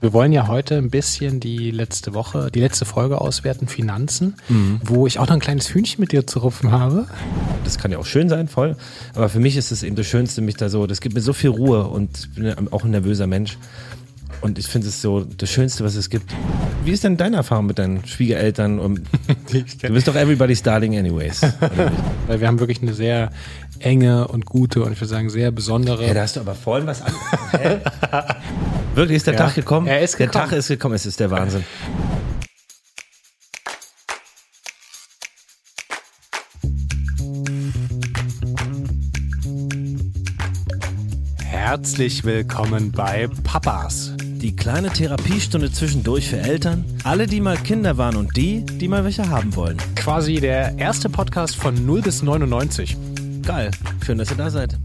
Wir wollen ja heute ein bisschen die letzte Folge auswerten, Finanzen, wo ich auch noch ein kleines Hühnchen mit dir zu rupfen habe. Das kann ja auch schön sein, voll. Aber für mich ist es eben das Schönste, mich da so, das gibt mir so viel Ruhe und ich bin auch ein nervöser Mensch. Und ich finde es so das Schönste, was es gibt. Wie ist denn deine Erfahrung mit deinen Schwiegereltern? Und du bist doch everybody's darling anyways. Wir haben wirklich eine sehr enge und gute und ich würde sagen sehr besondere... Ja, da hast du aber vorhin was an. Wirklich, ist der Tag gekommen? Er ist gekommen. Der Tag ist gekommen, es ist der Wahnsinn. Herzlich willkommen bei Papas. Die kleine Therapiestunde zwischendurch für Eltern, alle, die mal Kinder waren und die, die mal welche haben wollen. Quasi der erste Podcast von 0 bis 99. Geil, schön, dass ihr da seid.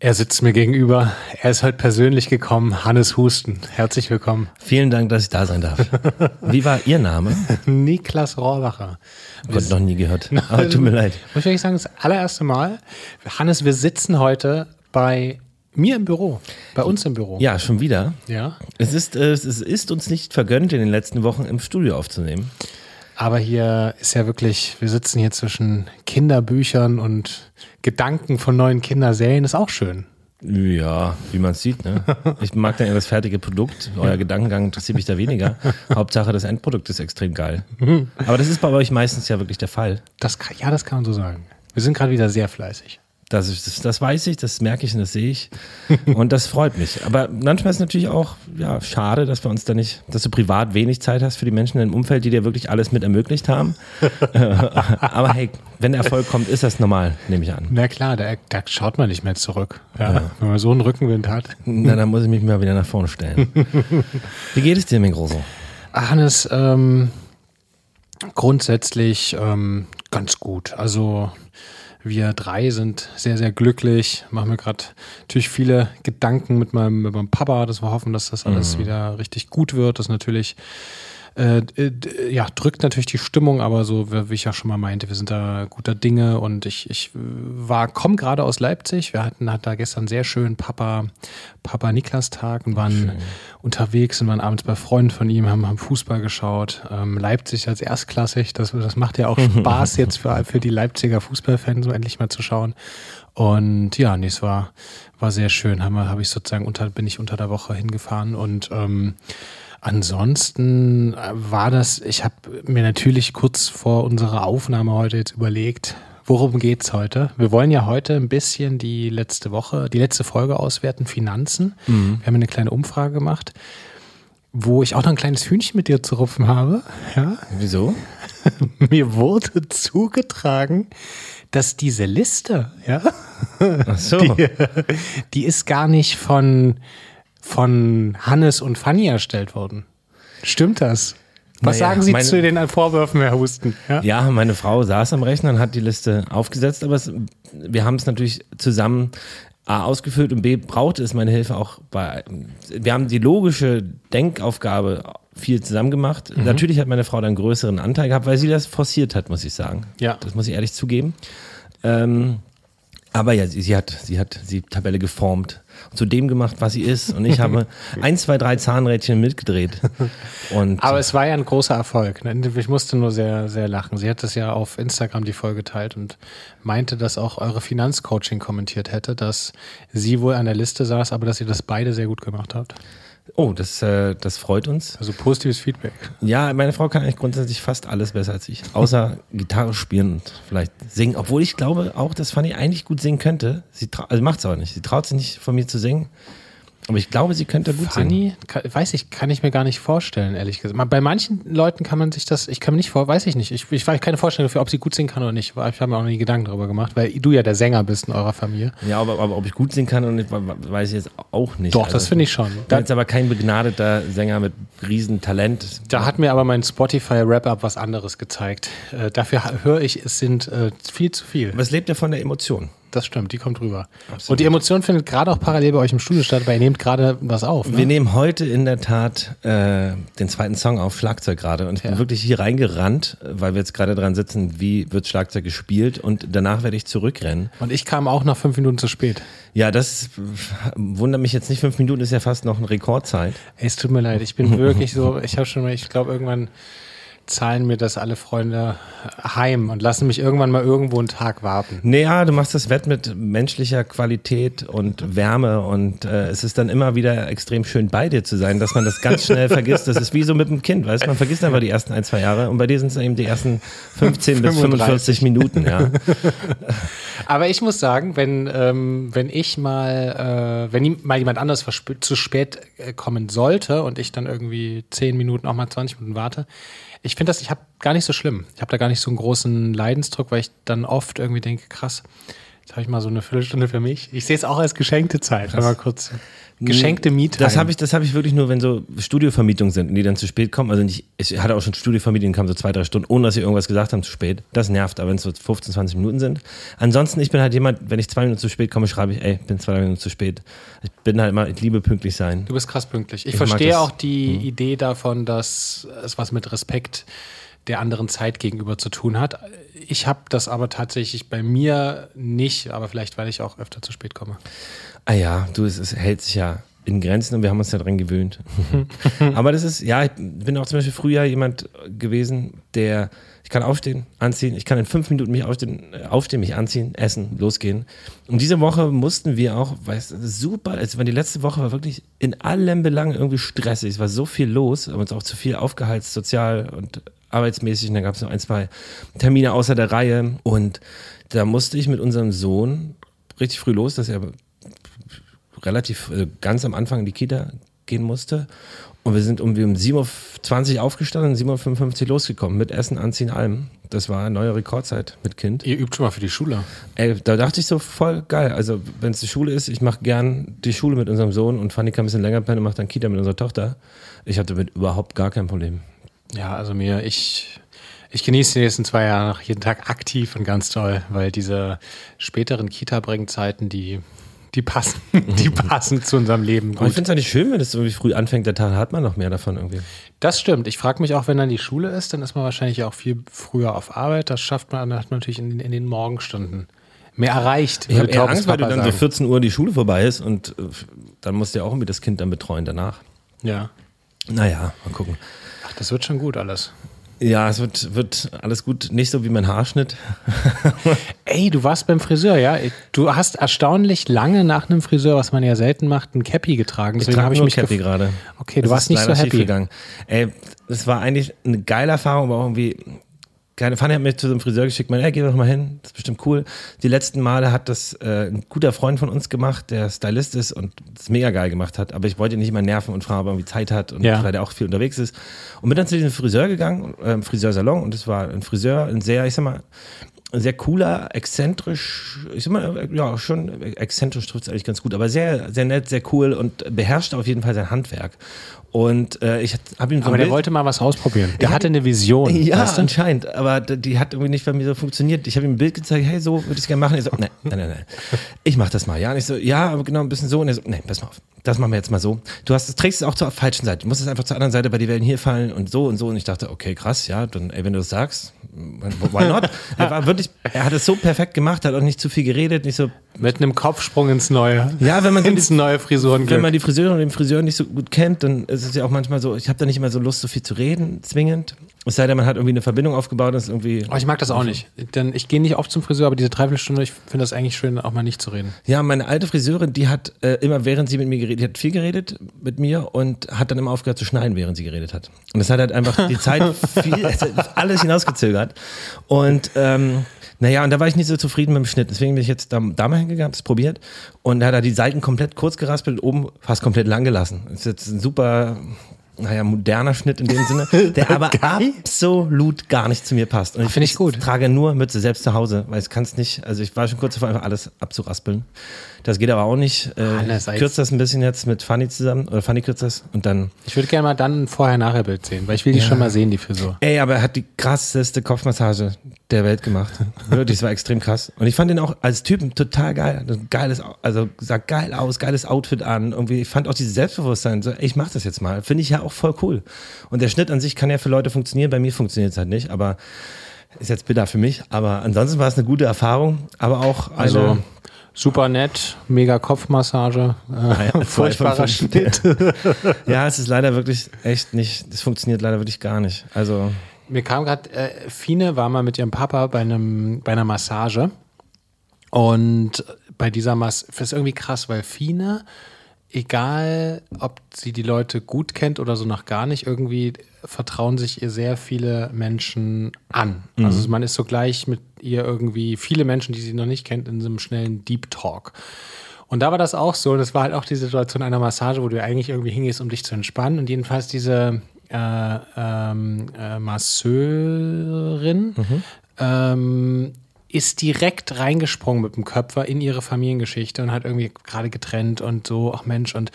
Er sitzt mir gegenüber, er ist heute persönlich gekommen, Hannes Husten. Herzlich willkommen. Vielen Dank, dass ich da sein darf. Wie war Ihr Name? Niklas Rohrwacher. Gott, noch nie gehört, aber tut mir leid. Muss ich sagen, das allererste Mal. Hannes, wir sitzen heute bei... mir im Büro, bei uns im Büro. Ja, schon wieder. Ja. Es ist uns nicht vergönnt, in den letzten Wochen im Studio aufzunehmen. Aber hier ist ja wirklich, wir sitzen hier zwischen Kinderbüchern und Gedanken von neuen Kinderserien, ist auch schön. Ja, wie man es sieht, ne? Ich mag dann eher das fertige Produkt. Euer Gedankengang interessiert mich da weniger. Hauptsache, das Endprodukt ist extrem geil. Aber das ist bei euch meistens ja wirklich der Fall. Das kann man so sagen. Wir sind gerade wieder sehr fleißig. Das weiß ich, das merke ich und das sehe ich und das freut mich. Aber manchmal ist es natürlich auch schade, dass wir uns da nicht, dass du privat wenig Zeit hast für die Menschen in deinem Umfeld, die dir wirklich alles mit ermöglicht haben. Aber hey, wenn der Erfolg kommt, ist das normal, nehme ich an. Na klar, da schaut man nicht mehr zurück, wenn man so einen Rückenwind hat. Na, dann muss ich mich mal wieder nach vorne stellen. Wie geht es dir, mein Großer? Hannes, grundsätzlich ganz gut. Also... wir drei sind sehr, sehr glücklich, machen mir gerade natürlich viele Gedanken mit meinem Papa, dass wir hoffen, dass das alles wieder richtig gut wird. Das natürlich, drückt natürlich die Stimmung, aber so, wie ich ja schon mal meinte, wir sind da guter Dinge und ich komme gerade aus Leipzig. Wir hatten da gestern sehr schön Papa-Niklas-Tag und waren schön unterwegs und waren abends bei Freunden von ihm, haben Fußball geschaut. Leipzig als erstklassig, das macht ja auch Spaß jetzt für die Leipziger Fußballfans, so endlich mal zu schauen. Und ja, es war sehr schön. Bin ich unter der Woche hingefahren und ansonsten war das, ich habe mir natürlich kurz vor unserer Aufnahme heute jetzt überlegt, worum geht's heute? Wir wollen ja heute ein bisschen die letzte Folge auswerten, Finanzen. Wir haben eine kleine Umfrage gemacht, wo ich auch noch ein kleines Hühnchen mit dir zu rupfen habe. Ja. Wieso? Mir wurde zugetragen, dass diese Liste, ach so. Die ist gar nicht von Hannes und Fanny erstellt worden. Stimmt das? Was sagen Sie zu den Vorwürfen, Herr Husten? Ja, meine Frau saß am Rechner und hat die Liste aufgesetzt, aber wir haben es natürlich zusammen A ausgefüllt und B brauchte es meine Hilfe auch bei. Wir haben die logische Denkaufgabe viel zusammen gemacht. Natürlich hat meine Frau dann einen größeren Anteil gehabt, weil sie das forciert hat, muss ich sagen. Ja. Das muss ich ehrlich zugeben. Aber ja, sie hat die Tabelle geformt, zu dem gemacht, was sie ist. Und ich habe 1, 2, 3 Zahnrädchen mitgedreht. Aber es war ja ein großer Erfolg. Ich musste nur sehr, sehr lachen. Sie hat das ja auf Instagram die Folge geteilt und meinte, dass auch eure Finanzcoaching kommentiert hätte, dass sie wohl an der Liste saß, aber dass ihr das beide sehr gut gemacht habt. Oh, das freut uns. Also positives Feedback. Ja, meine Frau kann eigentlich grundsätzlich fast alles besser als ich. Außer Gitarre spielen und vielleicht singen. Obwohl ich glaube auch, dass Fanny eigentlich gut singen könnte. Sie macht es aber nicht. Sie traut sich nicht, von mir zu singen. Aber ich glaube, sie könnte gut singen. Fanny, kann ich mir gar nicht vorstellen, ehrlich gesagt. Bei manchen Leuten kann man sich das, weiß ich nicht. Ich habe keine Vorstellung dafür, ob sie gut singen kann oder nicht. Ich habe mir auch noch nie Gedanken darüber gemacht, weil du ja der Sänger bist in eurer Familie. Ja, aber ob ich gut singen kann oder nicht, weiß ich jetzt auch nicht. Doch, also, das finde ich schon. Da ist aber kein begnadeter Sänger mit Riesentalent. Da hat mir aber mein Spotify-Wrap-Up was anderes gezeigt. Dafür höre ich, es sind viel zu viel. Was lebt ja von der Emotion. Das stimmt, die kommt rüber. Absolut. Und die Emotion findet gerade auch parallel bei euch im Studio statt, weil ihr nehmt gerade was auf. Ne? Wir nehmen heute in der Tat den zweiten Song auf, Schlagzeug gerade. Und ich bin wirklich hier reingerannt, weil wir jetzt gerade dran sitzen, wie wird Schlagzeug gespielt, und danach werde ich zurückrennen. Und ich kam auch nach 5 Minuten zu spät. Ja, das wundert mich jetzt nicht. 5 Minuten ist ja fast noch eine Rekordzeit. Ey, es tut mir leid, ich bin wirklich so, ich glaube irgendwann zahlen mir das alle Freunde heim und lassen mich irgendwann mal irgendwo einen Tag warten. Naja, du machst das Wett mit menschlicher Qualität und Wärme, und es ist dann immer wieder extrem schön, bei dir zu sein, dass man das ganz schnell vergisst. Das ist wie so mit dem Kind, weißt du? Man vergisst einfach die ersten 1-2 Jahre, und bei dir sind es eben die ersten 15 bis 45 Minuten. Ja. Aber ich muss sagen, wenn mal jemand anders zu spät kommen sollte und ich dann irgendwie 10 Minuten, auch mal 20 Minuten warte, ich finde das, ich habe gar nicht so schlimm. Ich habe da gar nicht so einen großen Leidensdruck, weil ich dann oft irgendwie denke, krass, jetzt habe ich mal so eine Viertelstunde für mich. Ich sehe es auch als geschenkte Zeit, wenn man kurz geschenkte Miete. Das habe ich wirklich nur, wenn so Studiovermietungen sind und die dann zu spät kommen. Also nicht, ich hatte auch schon Studiovermietungen, kamen so 2-3 Stunden, ohne dass sie irgendwas gesagt haben, zu spät. Das nervt, aber wenn es so 15, 20 Minuten sind. Ansonsten, ich bin halt jemand, wenn ich 2 Minuten zu spät komme, schreibe ich, bin 2 Minuten zu spät. Ich bin halt mal, ich liebe pünktlich sein. Du bist krass pünktlich. Ich verstehe auch die Idee davon, dass es was mit Respekt der anderen Zeit gegenüber zu tun hat. Ich habe das aber tatsächlich bei mir nicht, aber vielleicht, weil ich auch öfter zu spät komme. Ah ja, du, es hält sich ja in Grenzen und wir haben uns ja dran gewöhnt. Aber das ist, ja, ich bin auch zum Beispiel früher jemand gewesen, der, ich kann aufstehen, anziehen, ich kann in 5 Minuten mich aufstehen, mich anziehen, essen, losgehen. Und diese Woche mussten wir auch, weißt du, super, also die letzte Woche war wirklich in allem Belangen irgendwie stressig, es war so viel los, aber uns auch zu viel aufgeheizt, sozial und arbeitsmäßig, und da gab es noch 1-2 Termine außer der Reihe, und da musste ich mit unserem Sohn richtig früh los, dass er relativ ganz am Anfang in die Kita gehen musste, und wir sind um 7.20 Uhr aufgestanden und 7.55 Uhr losgekommen, mit Essen, Anziehen, allem. Das war eine neue Rekordzeit mit Kind. Ihr übt schon mal für die Schule. Ey, da dachte ich so, voll geil, also wenn es die Schule ist, ich mache gern die Schule mit unserem Sohn, und Fanny kann ein bisschen länger pennen und macht dann Kita mit unserer Tochter. Ich habe damit überhaupt gar kein Problem. Ja, also ich genieße die nächsten 2 Jahre noch jeden Tag aktiv und ganz toll, weil diese späteren Kita-Bringzeiten, die passen zu unserem Leben gut. Aber ich finde es ja nicht schön, wenn es irgendwie früh anfängt, der Tag hat man noch mehr davon irgendwie. Das stimmt. Ich frage mich auch, wenn dann die Schule ist, dann ist man wahrscheinlich auch viel früher auf Arbeit. Das schafft man, dann hat man natürlich in den Morgenstunden mehr erreicht. Ich habe eher Angst, weil du dann so 14 Uhr die Schule vorbei ist, und dann musst du ja auch irgendwie das Kind dann betreuen danach. Ja. Naja, mal gucken. Ach, das wird schon gut alles. Ja, es wird alles gut. Nicht so wie mein Haarschnitt. Ey, du warst beim Friseur, ja? Du hast erstaunlich lange nach einem Friseur, was man ja selten macht, ein Cappy getragen. Deswegen habe ich mich Cappy gerade. Okay, du warst nicht so happy. Gegangen. Ey, das war eigentlich eine geile Erfahrung, aber auch irgendwie... Fanny hat mich zu so einem Friseur geschickt, meinte, geh doch mal hin, das ist bestimmt cool. Die letzten Male hat das ein guter Freund von uns gemacht, der Stylist ist und das mega geil gemacht hat, aber ich wollte ihn nicht immer nerven und fragen, ob er irgendwie Zeit hat und weil der auch viel unterwegs ist. Und bin dann zu diesem Friseur gegangen, Friseursalon, und es war ein Friseur, ein sehr cooler, exzentrisch, schon exzentrisch trifft es eigentlich ganz gut, aber sehr, sehr nett, sehr cool und beherrscht auf jeden Fall sein Handwerk. Und ich habe ihm so. Aber der wollte mal was ausprobieren. Der hatte eine Vision. Ja, weißt du? Anscheinend. Aber die hat irgendwie nicht bei mir so funktioniert. Ich habe ihm ein Bild gezeigt, hey, so würde ich es gerne machen. Er so, nein. Ich mache das mal. Ja, und ich so, ja, aber genau, ein bisschen so. Und er so, nee, pass mal auf. Das machen wir jetzt mal so. Du trägst es auch zur falschen Seite. Du musst es einfach zur anderen Seite, weil die Wellen hier fallen und so und so. Und ich dachte, okay, krass, ja, dann, ey, wenn du das sagst, why not? Er war wirklich, er hat es so perfekt gemacht, hat auch nicht zu viel geredet, nicht so. Mit einem Kopfsprung ins Neue. Ja, wenn man ins neue Frisurenglück. Wenn man die Friseurin und den Friseur nicht so gut kennt, dann ist es ja auch manchmal so, ich habe da nicht immer so Lust, so viel zu reden, zwingend. Es sei denn, man hat irgendwie eine Verbindung aufgebaut, das ist irgendwie. Oh, ich mag das auch nicht. Denn ich gehe nicht oft zum Friseur, aber diese 3/4 Stunde, ich finde das eigentlich schön, auch mal nicht zu reden. Ja, meine alte Friseurin, die hat immer, während sie mit mir geredet, die hat viel geredet mit mir und hat dann immer aufgehört zu schneiden, während sie geredet hat. Und das hat halt einfach die Zeit viel, alles hinausgezögert. Und und da war ich nicht so zufrieden mit dem Schnitt. Deswegen bin ich jetzt da mal hingegangen, hab's probiert. Und da hat er die Seiten komplett kurz geraspelt, oben fast komplett lang gelassen. Ist jetzt ein super, moderner Schnitt in dem Sinne, der aber absolut gar nicht zu mir passt. Und finde ich gut. Trage nur Mütze selbst zu Hause, weil ich kann es nicht, also ich war schon kurz davor, einfach alles abzuraspeln. Das geht aber auch nicht. Ich kürze das ein bisschen jetzt mit Fanny zusammen, oder Fanny kürzt das und dann... Ich würde gerne mal dann ein Vorher-Nachher-Bild sehen, weil ich will die schon mal sehen, die Frisur. Ey, aber er hat die krasseste Kopfmassage der Welt gemacht. Wirklich, es war extrem krass. Und ich fand den auch als Typen total geil. Geiles, also sah geil aus, geiles Outfit an. Irgendwie, ich fand auch dieses Selbstbewusstsein, so, ich mach das jetzt mal. Finde ich ja auch voll cool. Und der Schnitt an sich kann ja für Leute funktionieren, bei mir funktioniert es halt nicht, aber ist jetzt bitter für mich. Aber ansonsten war es eine gute Erfahrung, aber auch eine... Also super nett, mega Kopfmassage, naja, furchtbarer Schnitt. Ja, es ist leider wirklich echt nicht, es funktioniert leider wirklich gar nicht. Also mir kam gerade, Fiene war mal mit ihrem Papa bei einer Massage und bei dieser Massage, das ist irgendwie krass, weil Fiene, egal ob sie die Leute gut kennt oder so noch gar nicht, irgendwie vertrauen sich ihr sehr viele Menschen an. Mhm. Also man ist so gleich mit ihr irgendwie viele Menschen, die sie noch nicht kennt, in so einem schnellen Deep Talk. Und da war das auch so. Das war halt auch die Situation einer Massage, wo du eigentlich irgendwie hingehst, um dich zu entspannen. Und jedenfalls diese Masseurin, mhm, ist direkt reingesprungen mit dem Köpfer in ihre Familiengeschichte und hat irgendwie gerade getrennt und so, ach Mensch, und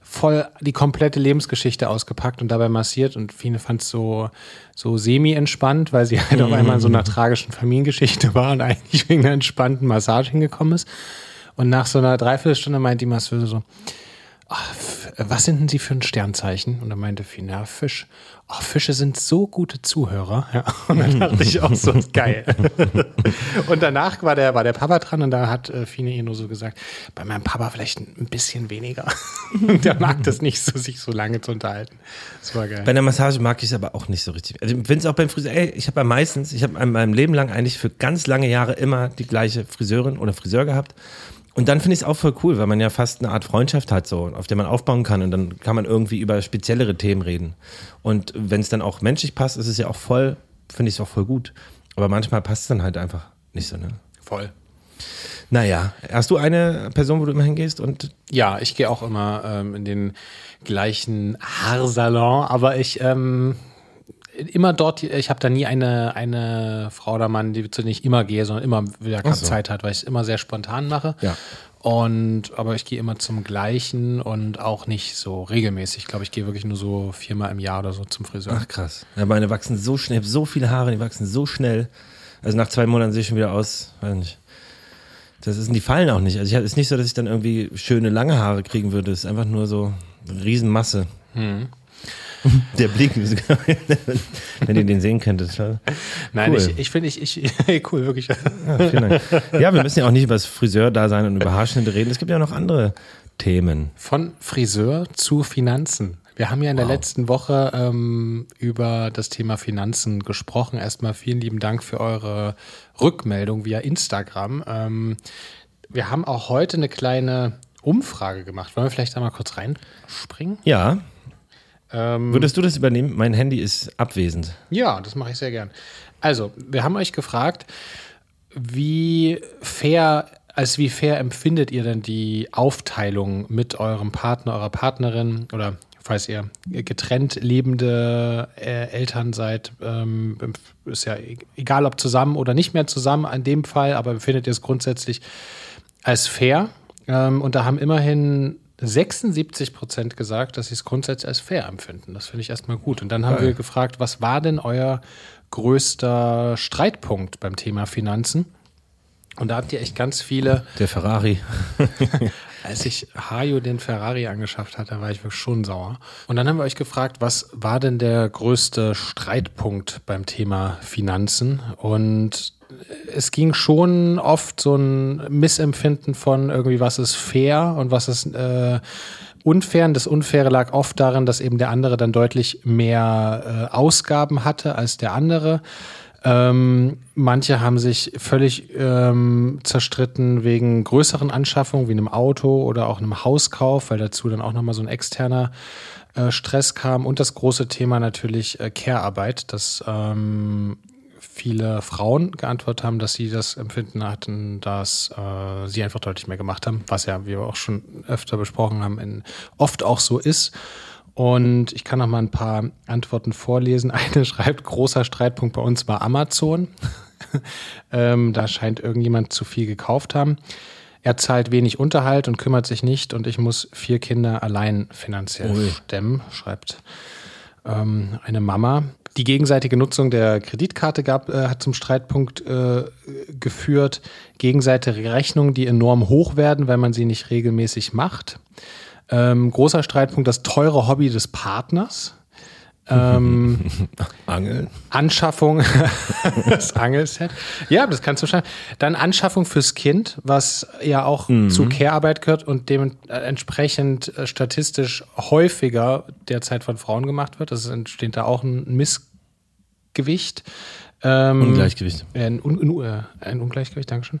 voll die komplette Lebensgeschichte ausgepackt und dabei massiert. Und Fiene fand es so semi-entspannt, weil sie halt auf einmal in so einer tragischen Familiengeschichte war und eigentlich wegen einer entspannten Massage hingekommen ist. Und nach so einer Dreiviertelstunde meint die Masseuse so, ach, was sind denn Sie für ein Sternzeichen? Und dann meinte Fiene, ja, Fisch. Ach, Fische sind so gute Zuhörer. Ja, und dann dachte ich auch so, geil. Und danach war der Papa dran und da hat Fiene ihr nur so gesagt, bei meinem Papa vielleicht ein bisschen weniger. Der mag das nicht so, sich so lange zu unterhalten. Das war geil. Bei der Massage mag ich es aber auch nicht so richtig. Also ich finde es auch beim Friseur, ey, ich habe in meinem Leben lang eigentlich für ganz lange Jahre immer die gleiche Friseurin oder Friseur gehabt. Und dann finde ich es auch voll cool, weil man ja fast eine Art Freundschaft hat, so, auf der man aufbauen kann und dann kann man irgendwie über speziellere Themen reden. Und wenn es dann auch menschlich passt, ist es ja auch voll, finde ich es auch voll gut. Aber manchmal passt es dann halt einfach nicht so, ne? Voll. Naja, hast du eine Person, wo du immer hingehst? Und ja, ich gehe auch immer in den gleichen Haarsalon, aber ich... immer dort, ich habe da nie eine Frau oder Mann, die zu denen ich immer gehe, sondern immer wieder keine Zeit hat, weil ich es immer sehr spontan mache. Ja. Aber ich gehe immer zum Gleichen und auch nicht so regelmäßig. Ich glaube, ich gehe wirklich nur so 4-mal im Jahr oder so zum Friseur. Ach krass. Ja, meine wachsen so schnell, ich habe so viele Haare, die wachsen so schnell. Also nach 2 Monaten sehe ich schon wieder aus, weiß nicht. Die fallen auch nicht. Also es ist nicht so, dass ich dann irgendwie schöne lange Haare kriegen würde. Es ist einfach nur so eine Riesenmasse. Hm. Der Blick, wenn ihr den sehen könntet. Nein, cool. Ich finde, cool, wirklich. Ja, vielen Dank. Ja, wir müssen ja auch nicht über das Friseur-Dasein und über Haarschnitte reden. Es gibt ja noch andere Themen. Von Friseur zu Finanzen. Wir haben ja in der letzten Woche über das Thema Finanzen gesprochen. Erstmal vielen lieben Dank für eure Rückmeldung via Instagram. Wir haben auch heute eine kleine Umfrage gemacht. Wollen wir vielleicht da mal kurz reinspringen? Ja. Würdest du das übernehmen? Mein Handy ist abwesend. Ja, das mache ich sehr gern. Also, wir haben euch gefragt, wie fair empfindet ihr denn die Aufteilung mit eurem Partner, eurer Partnerin oder falls ihr getrennt lebende Eltern seid, ist ja egal, ob zusammen oder nicht mehr zusammen in dem Fall, aber empfindet ihr es grundsätzlich als fair? Und da haben immerhin 76% gesagt, dass sie es grundsätzlich als fair empfinden. Das finde ich erstmal gut. Und dann haben wir gefragt, was war denn euer größter Streitpunkt beim Thema Finanzen? Und da habt ihr echt ganz viele... Der Ferrari. Als ich Hajo den Ferrari angeschafft hatte, war ich wirklich schon sauer. Und dann haben wir euch gefragt, was war denn der größte Streitpunkt beim Thema Finanzen? Und es ging schon oft so ein Missempfinden von irgendwie, was ist fair und was ist unfair. Und das Unfaire lag oft darin, dass eben der andere dann deutlich mehr Ausgaben hatte als der andere. Manche haben sich völlig zerstritten wegen größeren Anschaffungen wie einem Auto oder auch einem Hauskauf, weil dazu dann auch nochmal so ein externer Stress kam. Und das große Thema natürlich Care-Arbeit, dass viele Frauen geantwortet haben, dass sie das Empfinden hatten, dass sie einfach deutlich mehr gemacht haben, was ja wir auch schon öfter besprochen haben, oft auch so ist. Und ich kann noch mal ein paar Antworten vorlesen. Eine schreibt, großer Streitpunkt bei uns war Amazon. Da scheint irgendjemand zu viel gekauft haben. Er zahlt wenig Unterhalt und kümmert sich nicht. Und ich muss 4 Kinder allein finanziell stemmen, schreibt eine Mama. Die gegenseitige Nutzung der Kreditkarte hat zum Streitpunkt geführt. Gegenseitige Rechnungen, die enorm hoch werden, weil man sie nicht regelmäßig macht. Großer Streitpunkt, das teure Hobby des Partners. Angeln. Anschaffung, das Angelset. Ja, das kannst du schon. Dann Anschaffung fürs Kind, was ja auch zu Care-Arbeit gehört und dementsprechend statistisch häufiger derzeit von Frauen gemacht wird. Es entsteht da auch ein Missgewicht. Ungleichgewicht. Ein Ungleichgewicht, Dankeschön.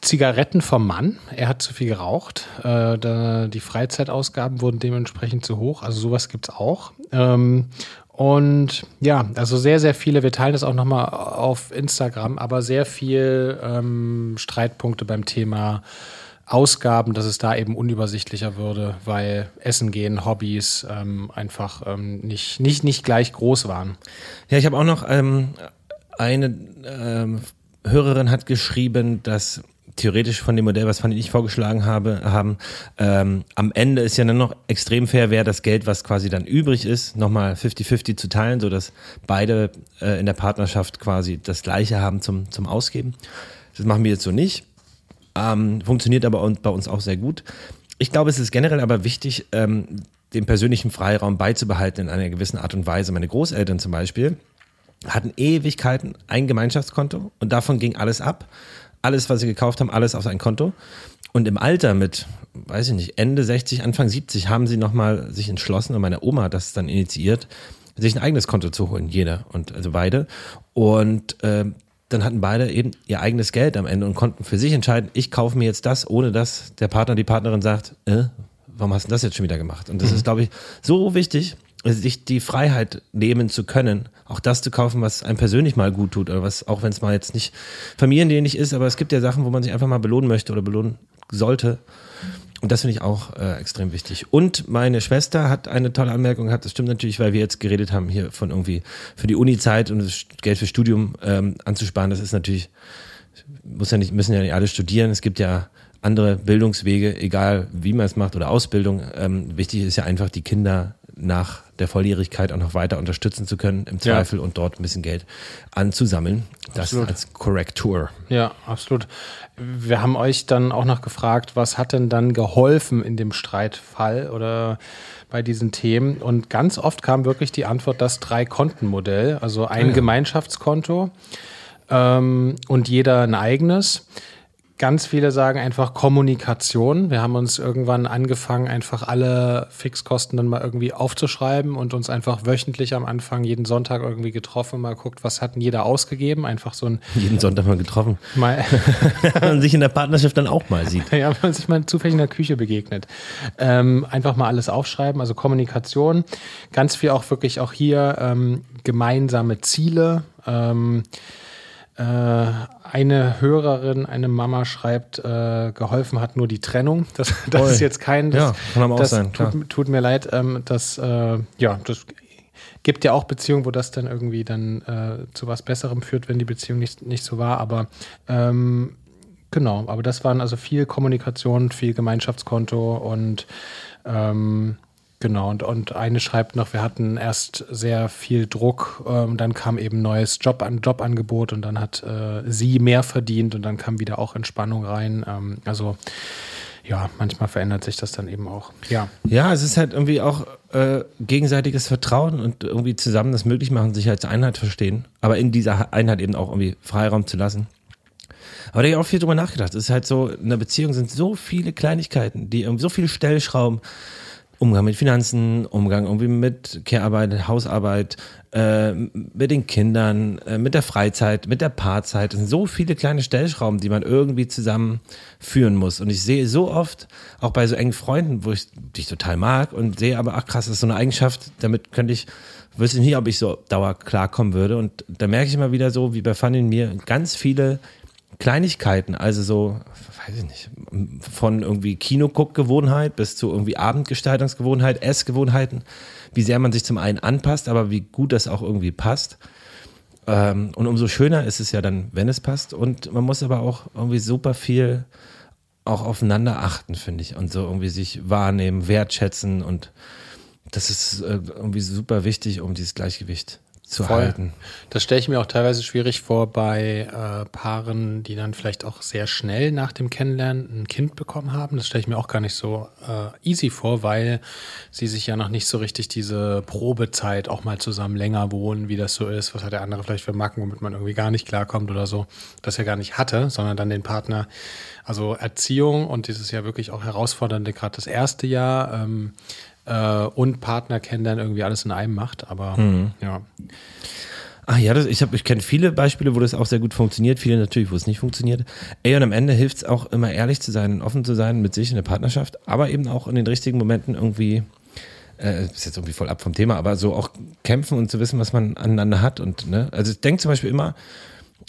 Zigaretten vom Mann. Er hat zu viel geraucht. Die Freizeitausgaben wurden dementsprechend zu hoch. Also sowas gibt's auch. Und ja, also sehr, sehr viele, wir teilen das auch nochmal auf Instagram, aber sehr viel Streitpunkte beim Thema Ausgaben, dass es da eben unübersichtlicher würde, weil Essen gehen, Hobbys einfach nicht gleich groß waren. Ja, ich habe auch noch eine Hörerin hat geschrieben, dass theoretisch von dem Modell, was Fanny und ich vorgeschlagen haben, am Ende ist ja dann noch extrem fair, wäre das Geld, was quasi dann übrig ist, nochmal 50-50 zu teilen, sodass beide in der Partnerschaft quasi das Gleiche haben zum Ausgeben. Das machen wir jetzt so nicht. Funktioniert aber bei uns auch sehr gut. Ich glaube, es ist generell aber wichtig, den persönlichen Freiraum beizubehalten in einer gewissen Art und Weise. Meine Großeltern zum Beispiel hatten Ewigkeiten ein Gemeinschaftskonto und davon ging alles ab. Alles, was sie gekauft haben, alles auf ein Konto. Und im Alter mit, weiß ich nicht, Ende 60, Anfang 70 haben sie nochmal sich entschlossen, und meine Oma hat das dann initiiert, sich ein eigenes Konto zu holen, jeder, und also beide. Und dann hatten beide eben ihr eigenes Geld am Ende und konnten für sich entscheiden, ich kaufe mir jetzt das, ohne dass der Partner, die Partnerin sagt, warum hast du das jetzt schon wieder gemacht? Und das ist, glaube ich, so wichtig, sich die Freiheit nehmen zu können, auch das zu kaufen, was einem persönlich mal gut tut, oder was, auch wenn es mal jetzt nicht familienähnlich ist, aber es gibt ja Sachen, wo man sich einfach mal belohnen möchte oder belohnen sollte. Und das finde ich auch extrem wichtig. Und meine Schwester hat eine tolle Anmerkung gehabt, das stimmt natürlich, weil wir jetzt geredet haben hier von irgendwie für die Uni-Zeit und das Geld für Studium anzusparen, das ist natürlich, müssen ja nicht alle studieren, es gibt ja andere Bildungswege, egal wie man es macht, oder Ausbildung. Wichtig ist ja einfach, die Kinder nach der Volljährigkeit auch noch weiter unterstützen zu können, im Zweifel, ja, und dort ein bisschen Geld anzusammeln. Das absolut. Als Korrektur. Ja, absolut. Wir haben euch dann auch noch gefragt, was hat denn dann geholfen in dem Streitfall oder bei diesen Themen? Und ganz oft kam wirklich die Antwort, das Drei-Konten-Modell, also ein Gemeinschaftskonto und jeder ein eigenes. Ganz viele sagen einfach Kommunikation. Wir haben uns irgendwann angefangen, einfach alle Fixkosten dann mal irgendwie aufzuschreiben und uns einfach wöchentlich am Anfang jeden Sonntag irgendwie getroffen, mal guckt, was hat denn jeder ausgegeben, einfach so ein... Jeden Sonntag mal getroffen. Mal wenn man sich in der Partnerschaft dann auch mal sieht. Ja, wenn man sich mal zufällig in der Küche begegnet. Einfach mal alles aufschreiben, also Kommunikation. Ganz viel auch wirklich auch hier gemeinsame Ziele, eine Hörerin, eine Mama schreibt, geholfen hat nur die Trennung. Das ist jetzt kein... tut mir leid. Das gibt ja auch Beziehungen, wo das dann irgendwie dann zu was Besserem führt, wenn die Beziehung nicht so war. Aber aber das waren also viel Kommunikation, viel Gemeinschaftskonto und und eine schreibt noch, wir hatten erst sehr viel Druck, dann kam eben neues Jobangebot und dann hat sie mehr verdient und dann kam wieder auch Entspannung rein. Manchmal verändert sich das dann eben auch. Ja, es ist halt irgendwie auch gegenseitiges Vertrauen und irgendwie zusammen das möglich machen, sich als Einheit verstehen, aber in dieser Einheit eben auch irgendwie Freiraum zu lassen. Aber da habe ich auch viel drüber nachgedacht. Es ist halt so, in einer Beziehung sind so viele Kleinigkeiten, die so viele Stellschrauben, Umgang mit Finanzen, Umgang irgendwie mit Care-Arbeit, Hausarbeit, mit den Kindern, mit der Freizeit, mit der Paarzeit. Es sind so viele kleine Stellschrauben, die man irgendwie zusammenführen muss. Und ich sehe so oft, auch bei so engen Freunden, wo ich dich total mag und sehe aber, ach krass, das ist so eine Eigenschaft, damit wüsste ich nicht, ob ich so dauer klarkommen würde. Und da merke ich immer wieder so, wie bei Fanny und mir, ganz viele Kleinigkeiten, also so, weiß ich nicht, von irgendwie Kinoguck-Gewohnheit bis zu irgendwie Abendgestaltungsgewohnheit, Essgewohnheiten, wie sehr man sich zum einen anpasst, aber wie gut das auch irgendwie passt. Und umso schöner ist es ja dann, wenn es passt. Und man muss aber auch irgendwie super viel auch aufeinander achten, finde ich. Und so irgendwie sich wahrnehmen, wertschätzen und das ist irgendwie super wichtig, um dieses Gleichgewicht zu halten. Das stelle ich mir auch teilweise schwierig vor bei Paaren, die dann vielleicht auch sehr schnell nach dem Kennenlernen ein Kind bekommen haben. Das stelle ich mir auch gar nicht so easy vor, weil sie sich ja noch nicht so richtig diese Probezeit auch mal zusammen länger wohnen, wie das so ist, was hat der andere vielleicht für Macken, womit man irgendwie gar nicht klarkommt oder so, das ja gar nicht hatte, sondern dann den Partner, also Erziehung und dieses ja wirklich auch herausfordernde, gerade das erste Jahr, und Partner kennenlernen, irgendwie alles in einem macht, aber ja. Ach ja, ich kenne viele Beispiele, wo das auch sehr gut funktioniert, viele natürlich, wo es nicht funktioniert. Ey, und am Ende hilft es auch immer ehrlich zu sein und offen zu sein mit sich in der Partnerschaft, aber eben auch in den richtigen Momenten irgendwie, ist jetzt irgendwie voll ab vom Thema, aber so auch kämpfen und zu wissen, was man aneinander hat und, ne, also ich denke zum Beispiel immer,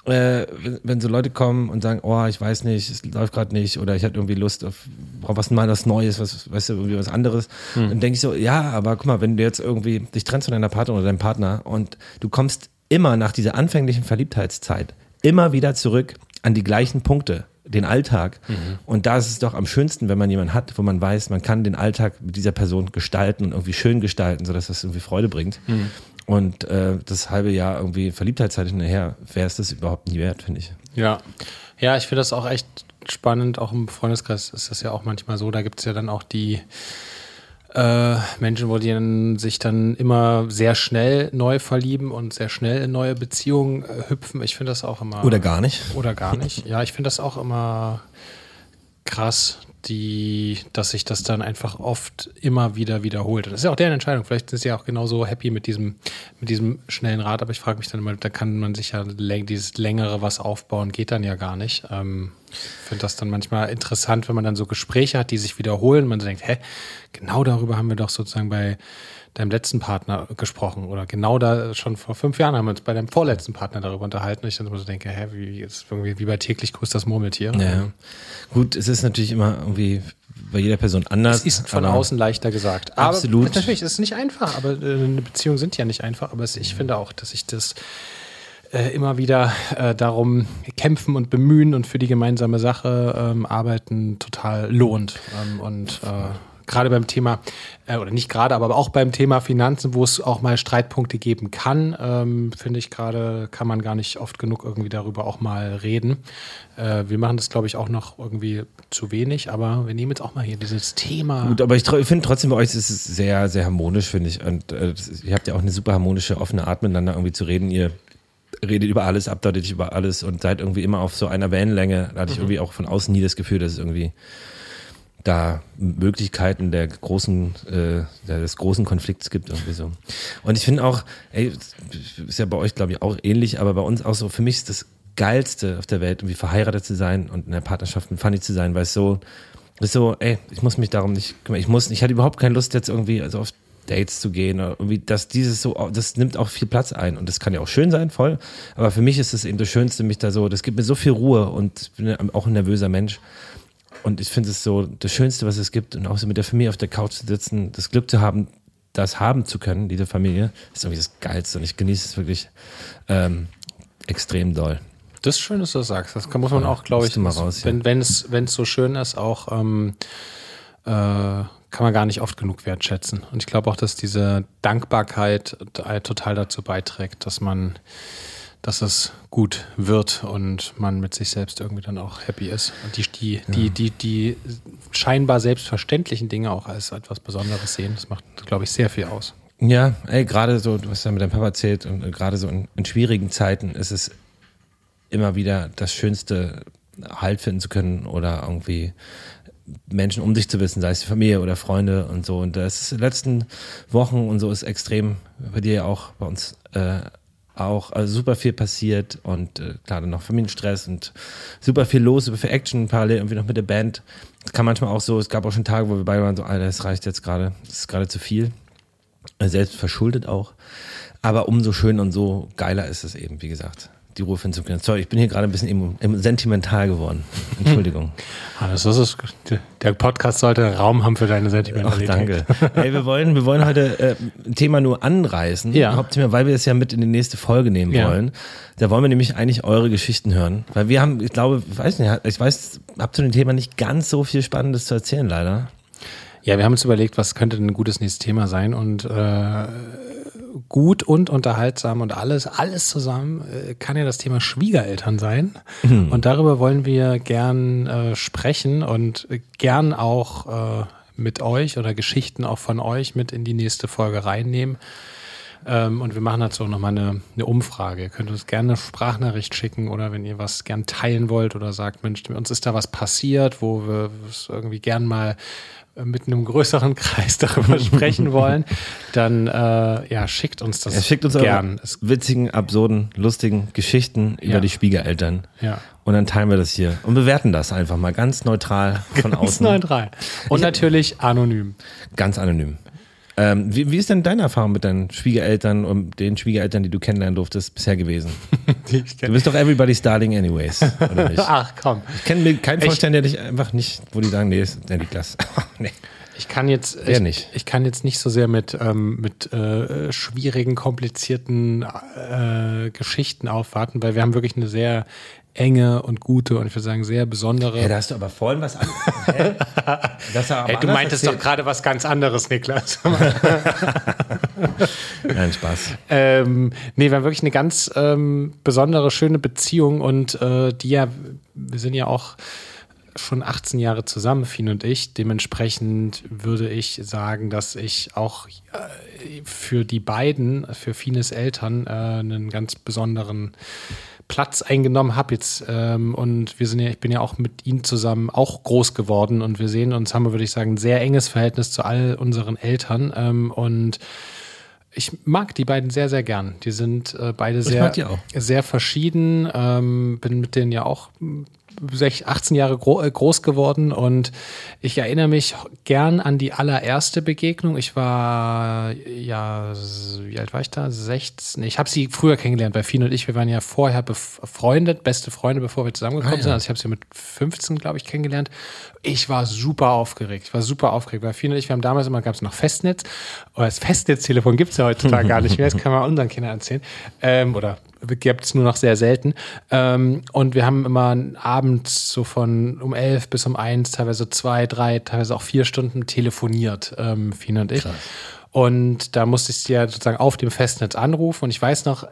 wenn so Leute kommen und sagen, oh, ich weiß nicht, es läuft gerade nicht oder ich hatte irgendwie Lust auf, brauch was mal was Neues, was, weißt du, irgendwie was anderes. Dann denke ich so, ja, aber guck mal, wenn du jetzt irgendwie dich trennst von deiner Partnerin oder deinem Partner und du kommst immer nach dieser anfänglichen Verliebtheitszeit immer wieder zurück an die gleichen Punkte, den Alltag. Und da ist es doch am schönsten, wenn man jemanden hat, wo man weiß, man kann den Alltag mit dieser Person gestalten und irgendwie schön gestalten, sodass das irgendwie Freude bringt. Und das halbe Jahr irgendwie Verliebtheitszeit hinterher, wäre es das überhaupt nie wert, finde ich. Ja, ja, ich finde das auch echt spannend, auch im Freundeskreis ist das ja auch manchmal so, da gibt es ja dann auch die Menschen, die sich dann immer sehr schnell neu verlieben und sehr schnell in neue Beziehungen hüpfen. Ich finde das auch immer... Oder gar nicht. Oder gar nicht, ja, ich finde das auch immer krass, dass sich das dann einfach oft immer wieder wiederholt. Und das ist ja auch deren Entscheidung. Vielleicht sind sie ja auch genauso happy mit diesem schnellen Rad, aber ich frage mich dann immer, da kann man sich ja dieses längere was aufbauen, geht dann ja gar nicht. Ich finde das dann manchmal interessant, wenn man dann so Gespräche hat, die sich wiederholen. Man denkt, hä, genau darüber haben wir doch sozusagen bei deinem letzten Partner gesprochen oder genau da schon vor 5 Jahren haben wir uns bei deinem vorletzten Partner darüber unterhalten. Und ich dann immer so denke, hä, wie bei täglich grüßt das Murmeltier. Ja. Gut, es ist natürlich immer irgendwie bei jeder Person anders. Es ist von außen leichter gesagt. Absolut. Aber natürlich, es ist nicht einfach, aber Beziehungen sind ja nicht einfach, aber ich finde auch, dass ich das immer wieder darum kämpfen und bemühen und für die gemeinsame Sache arbeiten total lohnt und gerade beim Thema, oder nicht gerade, aber auch beim Thema Finanzen, wo es auch mal Streitpunkte geben kann, finde ich gerade, kann man gar nicht oft genug irgendwie darüber auch mal reden. Wir machen das, glaube ich, auch noch irgendwie zu wenig, aber wir nehmen jetzt auch mal hier dieses Thema. Gut, aber ich finde trotzdem, bei euch ist es sehr, sehr harmonisch, finde ich. Und ihr habt ja auch eine super harmonische, offene Art, miteinander irgendwie zu reden. Ihr redet über alles, updatet über alles und seid irgendwie immer auf so einer Wellenlänge. Da hatte ich irgendwie auch von außen nie das Gefühl, dass es irgendwie da Möglichkeiten des großen Konflikts gibt irgendwie so. Und ich finde auch, ey, ist ja bei euch, glaube ich, auch ähnlich, aber bei uns auch so, für mich ist das Geilste auf der Welt, irgendwie verheiratet zu sein und in der Partnerschaft mit Fanny zu sein, weil es so ist so, ey, ich muss mich darum nicht kümmern. Ich hatte überhaupt keine Lust jetzt irgendwie, also auf Dates zu gehen oder irgendwie, das nimmt auch viel Platz ein und das kann ja auch schön sein, voll, aber für mich ist das eben das Schönste, mich da so, das gibt mir so viel Ruhe und ich bin ja auch ein nervöser Mensch. Und ich finde es so das Schönste, was es gibt. Und auch so mit der Familie auf der Couch zu sitzen, das Glück zu haben, das haben zu können, diese Familie, ist irgendwie das Geilste. Und ich genieße es wirklich extrem doll. Das ist schön, dass du das sagst. Das muss man auch, glaube ich, wenn es so schön ist, auch kann man gar nicht oft genug wertschätzen. Und ich glaube auch, dass diese Dankbarkeit total dazu beiträgt, dass es gut wird und man mit sich selbst irgendwie dann auch happy ist. Und die scheinbar selbstverständlichen Dinge auch als etwas Besonderes sehen, das macht, glaube ich, sehr viel aus. Ja, ey, gerade so, was ja mit deinem Papa erzählt, und gerade so in schwierigen Zeiten ist es immer wieder das Schönste, Halt finden zu können oder irgendwie Menschen um sich zu wissen, sei es die Familie oder Freunde und so. Und das ist in den letzten Wochen und so ist extrem bei dir ja auch, bei uns auch super viel passiert und klar, dann noch Familienstress und super viel los, super viel Action, parallel irgendwie noch mit der Band. Das kann manchmal auch so, es gab auch schon Tage, wo wir beide waren so, Alter, das reicht jetzt gerade, das ist gerade zu viel. Selbst verschuldet auch. Aber umso schöner und so geiler ist es eben, wie gesagt, die Ruhe finden zu können. Sorry, ich bin hier gerade ein bisschen sentimental geworden. Entschuldigung. Also der Podcast sollte Raum haben für deine Sentimentalität. Ach, danke. Ey, wir wollen heute ein Thema nur anreißen, ja. Hauptthema, weil wir das ja mit in die nächste Folge nehmen wollen. Da wollen wir nämlich eigentlich eure Geschichten hören, weil wir haben, ich weiß, habt zu dem Thema nicht ganz so viel Spannendes zu erzählen leider. Ja, wir haben uns überlegt, was könnte denn ein gutes nächstes Thema sein, und gut und unterhaltsam und alles zusammen kann ja das Thema Schwiegereltern sein. Mhm. Und darüber wollen wir gern sprechen und gern auch mit euch oder Geschichten auch von euch mit in die nächste Folge reinnehmen. Und wir machen dazu auch nochmal eine Umfrage. Ihr könnt uns gerne eine Sprachnachricht schicken oder wenn ihr was gern teilen wollt oder sagt, Mensch, mit uns ist da was passiert, wo wir es irgendwie gern mal mit einem größeren Kreis darüber sprechen wollen, dann schickt uns das gern. Schickt uns gern witzigen, absurden, lustigen Geschichten über die Schwiegereltern. Ja. Und dann teilen wir das hier und bewerten das einfach mal ganz neutral von außen. Ganz neutral. Und natürlich anonym. Ganz anonym. Wie ist denn deine Erfahrung mit deinen Schwiegereltern und den Schwiegereltern, die du kennenlernen durftest, bisher gewesen? Du bist doch everybody's darling anyways, oder nicht? Ach komm. Ich kenne mir keinen vorstellen, der dich einfach nicht, wo die sagen, nee, ist der Niklas. Nee. Ich kann jetzt nicht so sehr mit schwierigen, komplizierten Geschichten aufwarten, weil wir haben wirklich eine sehr enge und gute und ich würde sagen sehr besondere. Ja, da hast du aber vorhin was anderes. Du meintest erzählt. Doch gerade was ganz anderes, Niklas. Nein, Spaß. Wir haben wirklich eine ganz besondere, schöne Beziehung und wir sind ja auch schon 18 Jahre zusammen, Fiene und ich. Dementsprechend würde ich sagen, dass ich auch für die beiden, für Fienes Eltern, einen ganz besonderen Platz eingenommen habe jetzt und ich bin ja auch mit ihnen zusammen auch groß geworden und wir sehen uns, haben wir, würde ich sagen, ein sehr enges Verhältnis zu all unseren Eltern und ich mag die beiden sehr, sehr gern. Die sind beide sehr, sehr verschieden, bin mit denen ja auch 18 Jahre groß geworden und ich erinnere mich gern an die allererste Begegnung. Ich war, wie alt war ich da? 16. Ich habe sie früher kennengelernt, bei Fiene und ich. Wir waren ja vorher befreundet, beste Freunde, bevor wir zusammengekommen sind. Also ich habe sie mit 15, glaube ich, kennengelernt. Ich war super aufgeregt. Bei Fiene und ich, wir haben damals immer, gab es noch Festnetz. Das Festnetztelefon gibt es ja heutzutage gar nicht mehr. Das kann man unseren Kindern erzählen. Oder gibt es nur noch sehr selten. Und wir haben immer abends so von um 11 bis um 1, teilweise 2, 3, teilweise auch 4 Stunden telefoniert, Fiene und ich. Krass. Und da musste ich sie ja sozusagen auf dem Festnetz anrufen. Und ich weiß noch,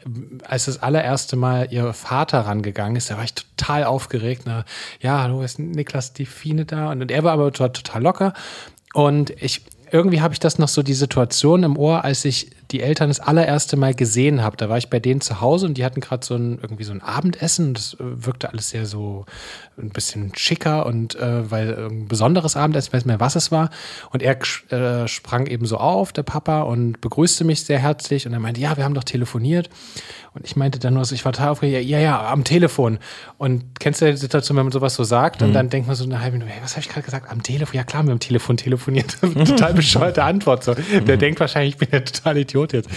als das allererste Mal ihr Vater rangegangen ist, da war ich total aufgeregt. Na, ja, hallo, ist Niklas, die Fiene da? Und er war aber total locker. Und irgendwie habe ich das noch so, die Situation im Ohr, als ich die Eltern das allererste Mal gesehen habe. Da war ich bei denen zu Hause und die hatten gerade so ein Abendessen. Das wirkte alles sehr so ein bisschen schicker und weil ein besonderes Abendessen, ich weiß nicht mehr, was es war. Und er sprang eben so auf, der Papa, und begrüßte mich sehr herzlich. Und er meinte, ja, wir haben doch telefoniert. Und ich meinte dann nur so, ich war total aufgeregt, ja, am Telefon. Und kennst du die Situation, wenn man sowas so sagt? Mhm. Und dann denkt man so eine halbe Minute, was habe ich gerade gesagt? Am Telefon? Ja klar, wir haben am Telefon telefoniert. Total bescheuerte Antwort. So. Der denkt wahrscheinlich, ich bin ja total Idiot jetzt.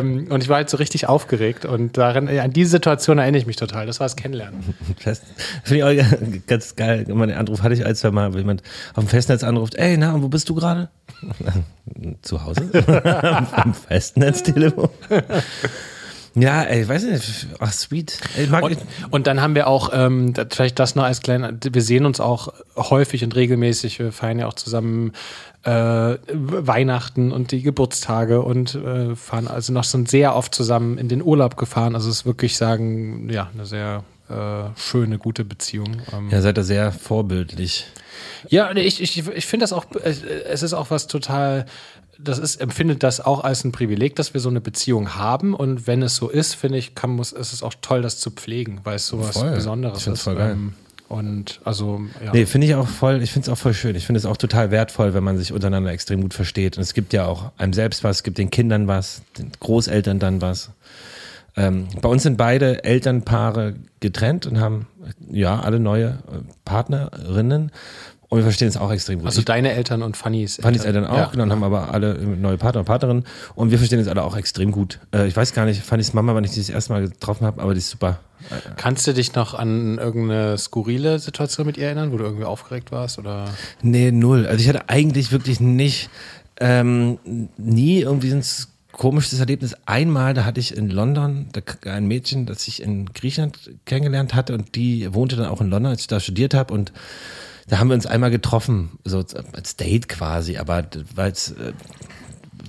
Und ich war halt so richtig aufgeregt. Und an diese Situation erinnere ich mich total. Das war das Kennenlernen. Das finde ich auch ganz geil. Immer den Anruf hatte ich, als wenn mal jemand auf dem Festnetz anruft, ey, na, wo bist du gerade? Zu Hause? Am Festnetztelefon? Ja, ey, ich weiß nicht. Ach, sweet. Und dann haben wir auch, vielleicht das noch als kleiner, wir sehen uns auch häufig und regelmäßig. Wir feiern ja auch zusammen Weihnachten und die Geburtstage und fahren also noch so sehr oft zusammen in den Urlaub gefahren. Also es ist wirklich eine sehr schöne, gute Beziehung. Seid ihr sehr vorbildlich. Ja, ich finde das auch, es ist auch was total, empfindet das auch als ein Privileg, dass wir so eine Beziehung haben, und wenn es so ist, finde ich, ist es auch toll, das zu pflegen, weil es so was Besonderes ist. Voll geil. Und also, ja. Nee, finde ich auch voll, ich finde es auch voll schön. Ich finde es auch total wertvoll, wenn man sich untereinander extrem gut versteht. Und es gibt ja auch einem selbst was, es gibt den Kindern was, den Großeltern dann was. Bei uns sind beide Elternpaare getrennt und haben alle neue Partnerinnen. Und wir verstehen es auch extrem gut. Also deine Eltern und Fannys Eltern auch, genau, und haben aber alle neue Partner und Partnerinnen. Und wir verstehen es alle auch extrem gut. Ich weiß gar nicht, Fannys Mama, wann ich die das erste Mal getroffen habe, aber die ist super. Kannst du dich noch an irgendeine skurrile Situation mit ihr erinnern, wo du irgendwie aufgeregt warst? Oder? Nee, null. Also ich hatte eigentlich wirklich nicht, nie irgendwie ein komisches Erlebnis. Einmal, da hatte ich in London ein Mädchen, das ich in Griechenland kennengelernt hatte, und die wohnte dann auch in London, als ich da studiert habe, und da haben wir uns einmal getroffen, so als Date quasi, aber weil es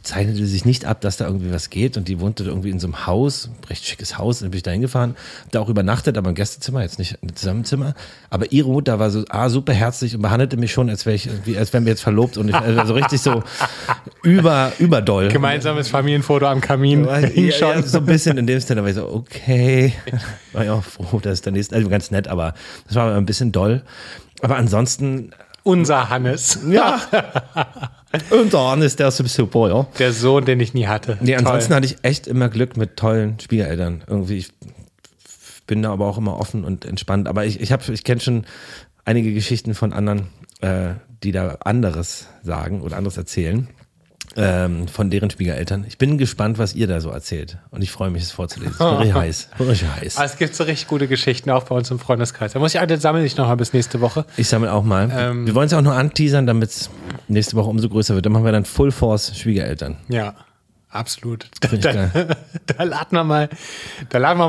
zeichnete sich nicht ab, dass da irgendwie was geht, und die wohnte irgendwie in so einem Haus, ein recht schickes Haus, und dann bin ich da hingefahren, hab da auch übernachtet, aber im Gästezimmer, jetzt nicht im Zusammenzimmer, aber ihre Mutter war so super herzlich und behandelte mich schon, als wäre ich irgendwie, als wären wir jetzt verlobt, und ich, also richtig so überdoll. Gemeinsames Familienfoto am Kamin. Ja, so ein bisschen in dem Sinne, aber ich so, okay, war ja auch froh, dass der nächste, also ganz nett, aber das war ein bisschen doll, aber ansonsten unser Hannes. Ja. Und der Hannes, der ist super, ja. Der Sohn, den ich nie hatte. Nee, ansonsten hatte ich echt immer Glück mit tollen Schwiegereltern. Irgendwie, ich bin da aber auch immer offen und entspannt. Aber ich kenne schon einige Geschichten von anderen, die da anderes sagen oder anderes erzählen, von deren Schwiegereltern. Ich bin gespannt, was ihr da so erzählt. Und ich freue mich, es vorzulesen. Richtig heiß. Aber es gibt so richtig gute Geschichten auch bei uns im Freundeskreis. Da muss ich alle sammeln, ich noch mal bis nächste Woche. Ich sammle auch mal. Wir wollen es auch nur anteasern, damit es nächste Woche umso größer wird. Dann machen wir dann Full Force Schwiegereltern. Ja, absolut. Da laden wir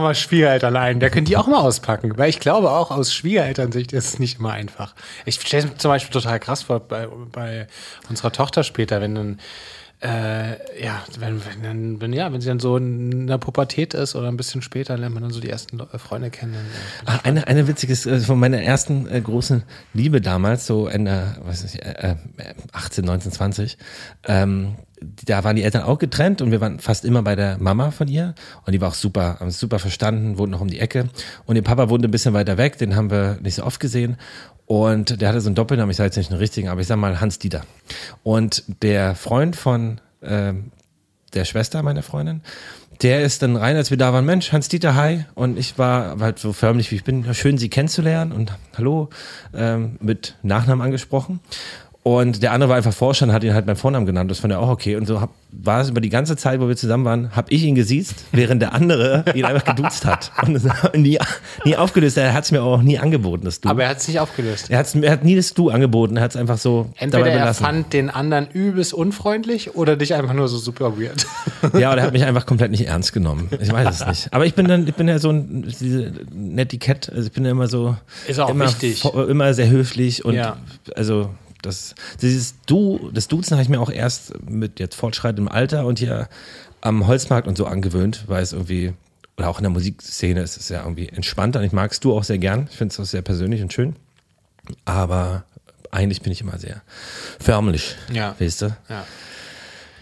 mal Schwiegereltern ein. Da können die auch mal auspacken. Weil ich glaube auch, aus Schwiegerelternsicht ist es nicht immer einfach. Ich stelle es zum Beispiel total krass vor bei unserer Tochter später, wenn sie dann so in der Pubertät ist oder ein bisschen später, lernt man dann so die ersten Freunde kennen. Eine witzige, von meiner ersten großen Liebe damals, so Ende, 18, 19, 20, da waren die Eltern auch getrennt und wir waren fast immer bei der Mama von ihr, und die war auch super, haben es super verstanden, wohnt noch um die Ecke, und ihr Papa wohnt ein bisschen weiter weg, den haben wir nicht so oft gesehen, und der hatte so einen Doppelnamen, ich sage jetzt nicht den richtigen, aber ich sage mal Hans-Dieter, und der Freund von der Schwester meiner Freundin, der ist dann rein, als wir da waren, Mensch, Hans-Dieter, hi, und ich war halt so förmlich, wie ich bin, schön Sie kennenzulernen und hallo, mit Nachnamen angesprochen. Und der andere war einfach Vorstand, hat ihn halt beim Vornamen genannt, das fand er auch okay. Und so war es über die ganze Zeit, wo wir zusammen waren, habe ich ihn gesiezt, während der andere ihn einfach geduzt hat. Und es hat nie aufgelöst, er hat es mir auch nie angeboten, das Du. Aber er hat es nicht aufgelöst. Er hat nie das Du angeboten, er hat es einfach so entweder dabei belassen. Er fand den anderen übelst unfreundlich oder dich einfach nur so super weird. Ja, oder er hat mich einfach komplett nicht ernst genommen. Ich weiß es nicht. Aber ich bin ja so ein Netiquette, also ich bin ja immer so... Ist auch immer wichtig. Immer sehr höflich und ja. Also... Das Duzen habe ich mir auch erst mit jetzt fortschreitendem Alter und hier am Holzmarkt und so angewöhnt, weil es irgendwie, oder auch in der Musikszene ist es ja irgendwie entspannter, und ich mag es Du auch sehr gern, ich finde es auch sehr persönlich und schön, aber eigentlich bin ich immer sehr förmlich, ja. Weißt du? Ja.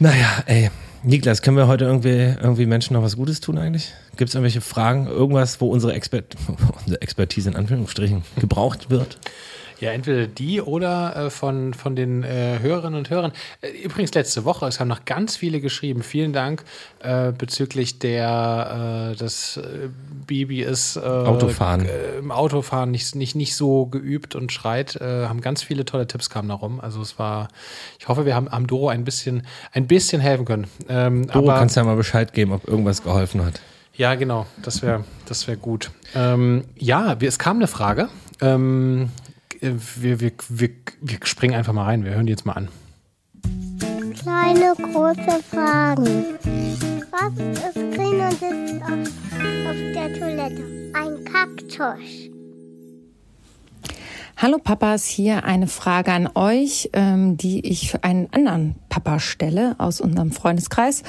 Naja, ey, Niklas, können wir heute irgendwie Menschen noch was Gutes tun eigentlich? Gibt es irgendwelche Fragen, irgendwas, wo unsere Expertise in Anführungsstrichen gebraucht wird? Ja, entweder die oder von den Hörerinnen und Hörern. Übrigens letzte Woche, es haben noch ganz viele geschrieben. Vielen Dank bezüglich das Baby ist Autofahren. Im Autofahren nicht so geübt und schreit. Haben ganz viele tolle Tipps kamen da rum. Also es war, ich hoffe, wir haben Doro ein bisschen helfen können. Doro, aber kannst du ja mal Bescheid geben, ob irgendwas geholfen hat. Ja, genau. Das wär gut. Ja, es kam eine Frage. Wir springen einfach mal rein. Wir hören die jetzt mal an. Kleine, große Fragen. Was ist grün und sitzt auf der Toilette? Ein Kaktus. Hallo Papas, hier eine Frage an euch, die ich für einen anderen Papa stelle aus unserem Freundeskreis.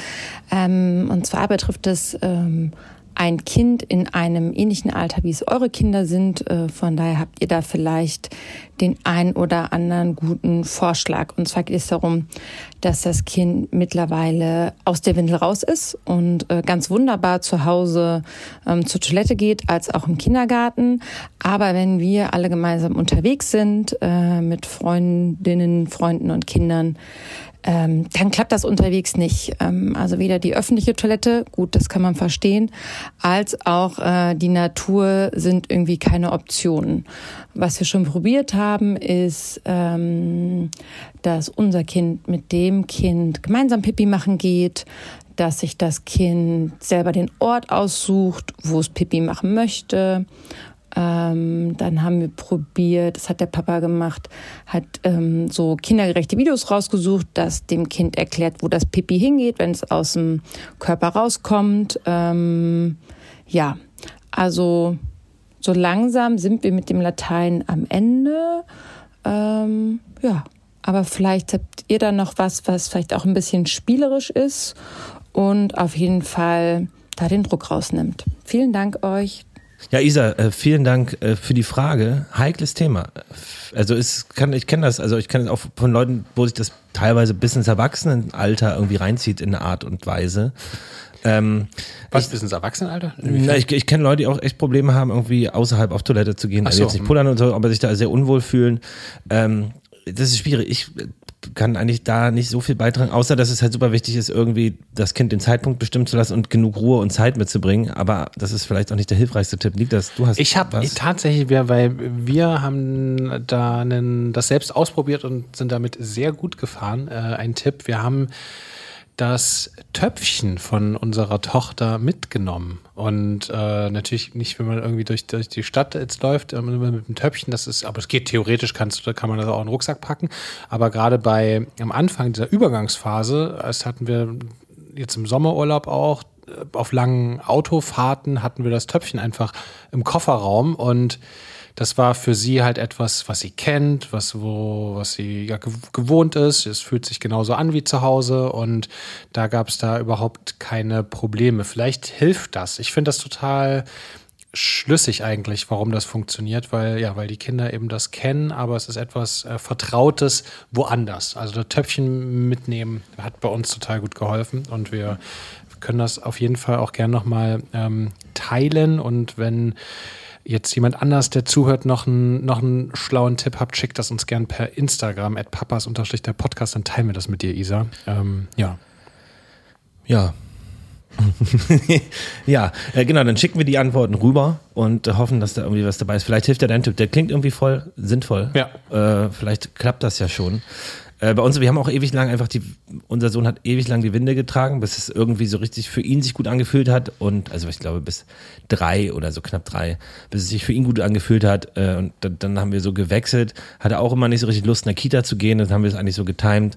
Und zwar betrifft es... ein Kind in einem ähnlichen Alter, wie es eure Kinder sind. Von daher habt ihr da vielleicht den ein oder anderen guten Vorschlag. Und zwar geht es darum, dass das Kind mittlerweile aus der Windel raus ist und ganz wunderbar zu Hause zur Toilette geht, als auch im Kindergarten. Aber wenn wir alle gemeinsam unterwegs sind mit Freundinnen, Freunden und Kindern, dann klappt das unterwegs nicht. Also weder die öffentliche Toilette, gut, das kann man verstehen, als auch die Natur sind irgendwie keine Optionen. Was wir schon probiert haben, ist, dass unser Kind mit dem Kind gemeinsam Pipi machen geht, dass sich das Kind selber den Ort aussucht, wo es Pipi machen möchte. Dann haben wir probiert, das hat der Papa gemacht, hat so kindergerechte Videos rausgesucht, dass dem Kind erklärt, wo das Pipi hingeht, wenn es aus dem Körper rauskommt. Ja, also so langsam sind wir mit dem Latein am Ende. Ja, aber vielleicht habt ihr dann noch was vielleicht auch ein bisschen spielerisch ist und auf jeden Fall da den Druck rausnimmt. Vielen Dank euch. Ja, Isa, vielen Dank für die Frage. Heikles Thema. Also ich kenne das auch von Leuten, wo sich das teilweise bis ins Erwachsenenalter irgendwie reinzieht in eine Art und Weise. Was, bis ins Erwachsenenalter? Na, ich kenne Leute, die auch echt Probleme haben, irgendwie außerhalb auf Toilette zu gehen. Ach so. Also jetzt nicht pullern und so, aber sich da sehr unwohl fühlen. Das ist schwierig. Ich kann eigentlich da nicht so viel beitragen, außer dass es halt super wichtig ist, irgendwie das Kind den Zeitpunkt bestimmen zu lassen und genug Ruhe und Zeit mitzubringen. Aber das ist vielleicht auch nicht der hilfreichste Tipp. Niklas, du hast ich hab was? Ich habe tatsächlich, weil wir haben das selbst ausprobiert und sind damit sehr gut gefahren. Ein Tipp, wir haben das Töpfchen von unserer Tochter mitgenommen. Und natürlich nicht, wenn man irgendwie durch die Stadt jetzt läuft, mit dem Töpfchen, aber es geht theoretisch, kann man das auch in den Rucksack packen. Aber gerade am Anfang dieser Übergangsphase, das hatten wir jetzt im Sommerurlaub auch, auf langen Autofahrten hatten wir das Töpfchen einfach im Kofferraum und das war für sie halt etwas, was sie kennt, was sie ja gewohnt ist. Es fühlt sich genauso an wie zu Hause und da gab es da überhaupt keine Probleme. Vielleicht hilft das. Ich finde das total schlüssig eigentlich, warum das funktioniert, weil die Kinder eben das kennen, aber es ist etwas Vertrautes woanders. Also das Töpfchen mitnehmen hat bei uns total gut geholfen und wir können das auf jeden Fall auch gerne nochmal teilen und wenn jetzt jemand anders, der zuhört, noch einen schlauen Tipp habt, schickt das uns gern per Instagram @papas_der_podcast, dann teilen wir das mit dir, Isa. Ja. Ja, genau, dann schicken wir die Antworten rüber und hoffen, dass da irgendwie was dabei ist. Vielleicht hilft ja dein Tipp, der klingt irgendwie voll sinnvoll. Ja. Vielleicht klappt das ja schon. Bei uns, wir haben auch ewig lang unser Sohn hat ewig lang die Winde getragen, bis es irgendwie so richtig für ihn sich gut angefühlt hat und, also ich glaube bis 3 oder so knapp 3, bis es sich für ihn gut angefühlt hat und dann haben wir so gewechselt, hatte auch immer nicht so richtig Lust in der Kita zu gehen, dann haben wir es eigentlich so getimed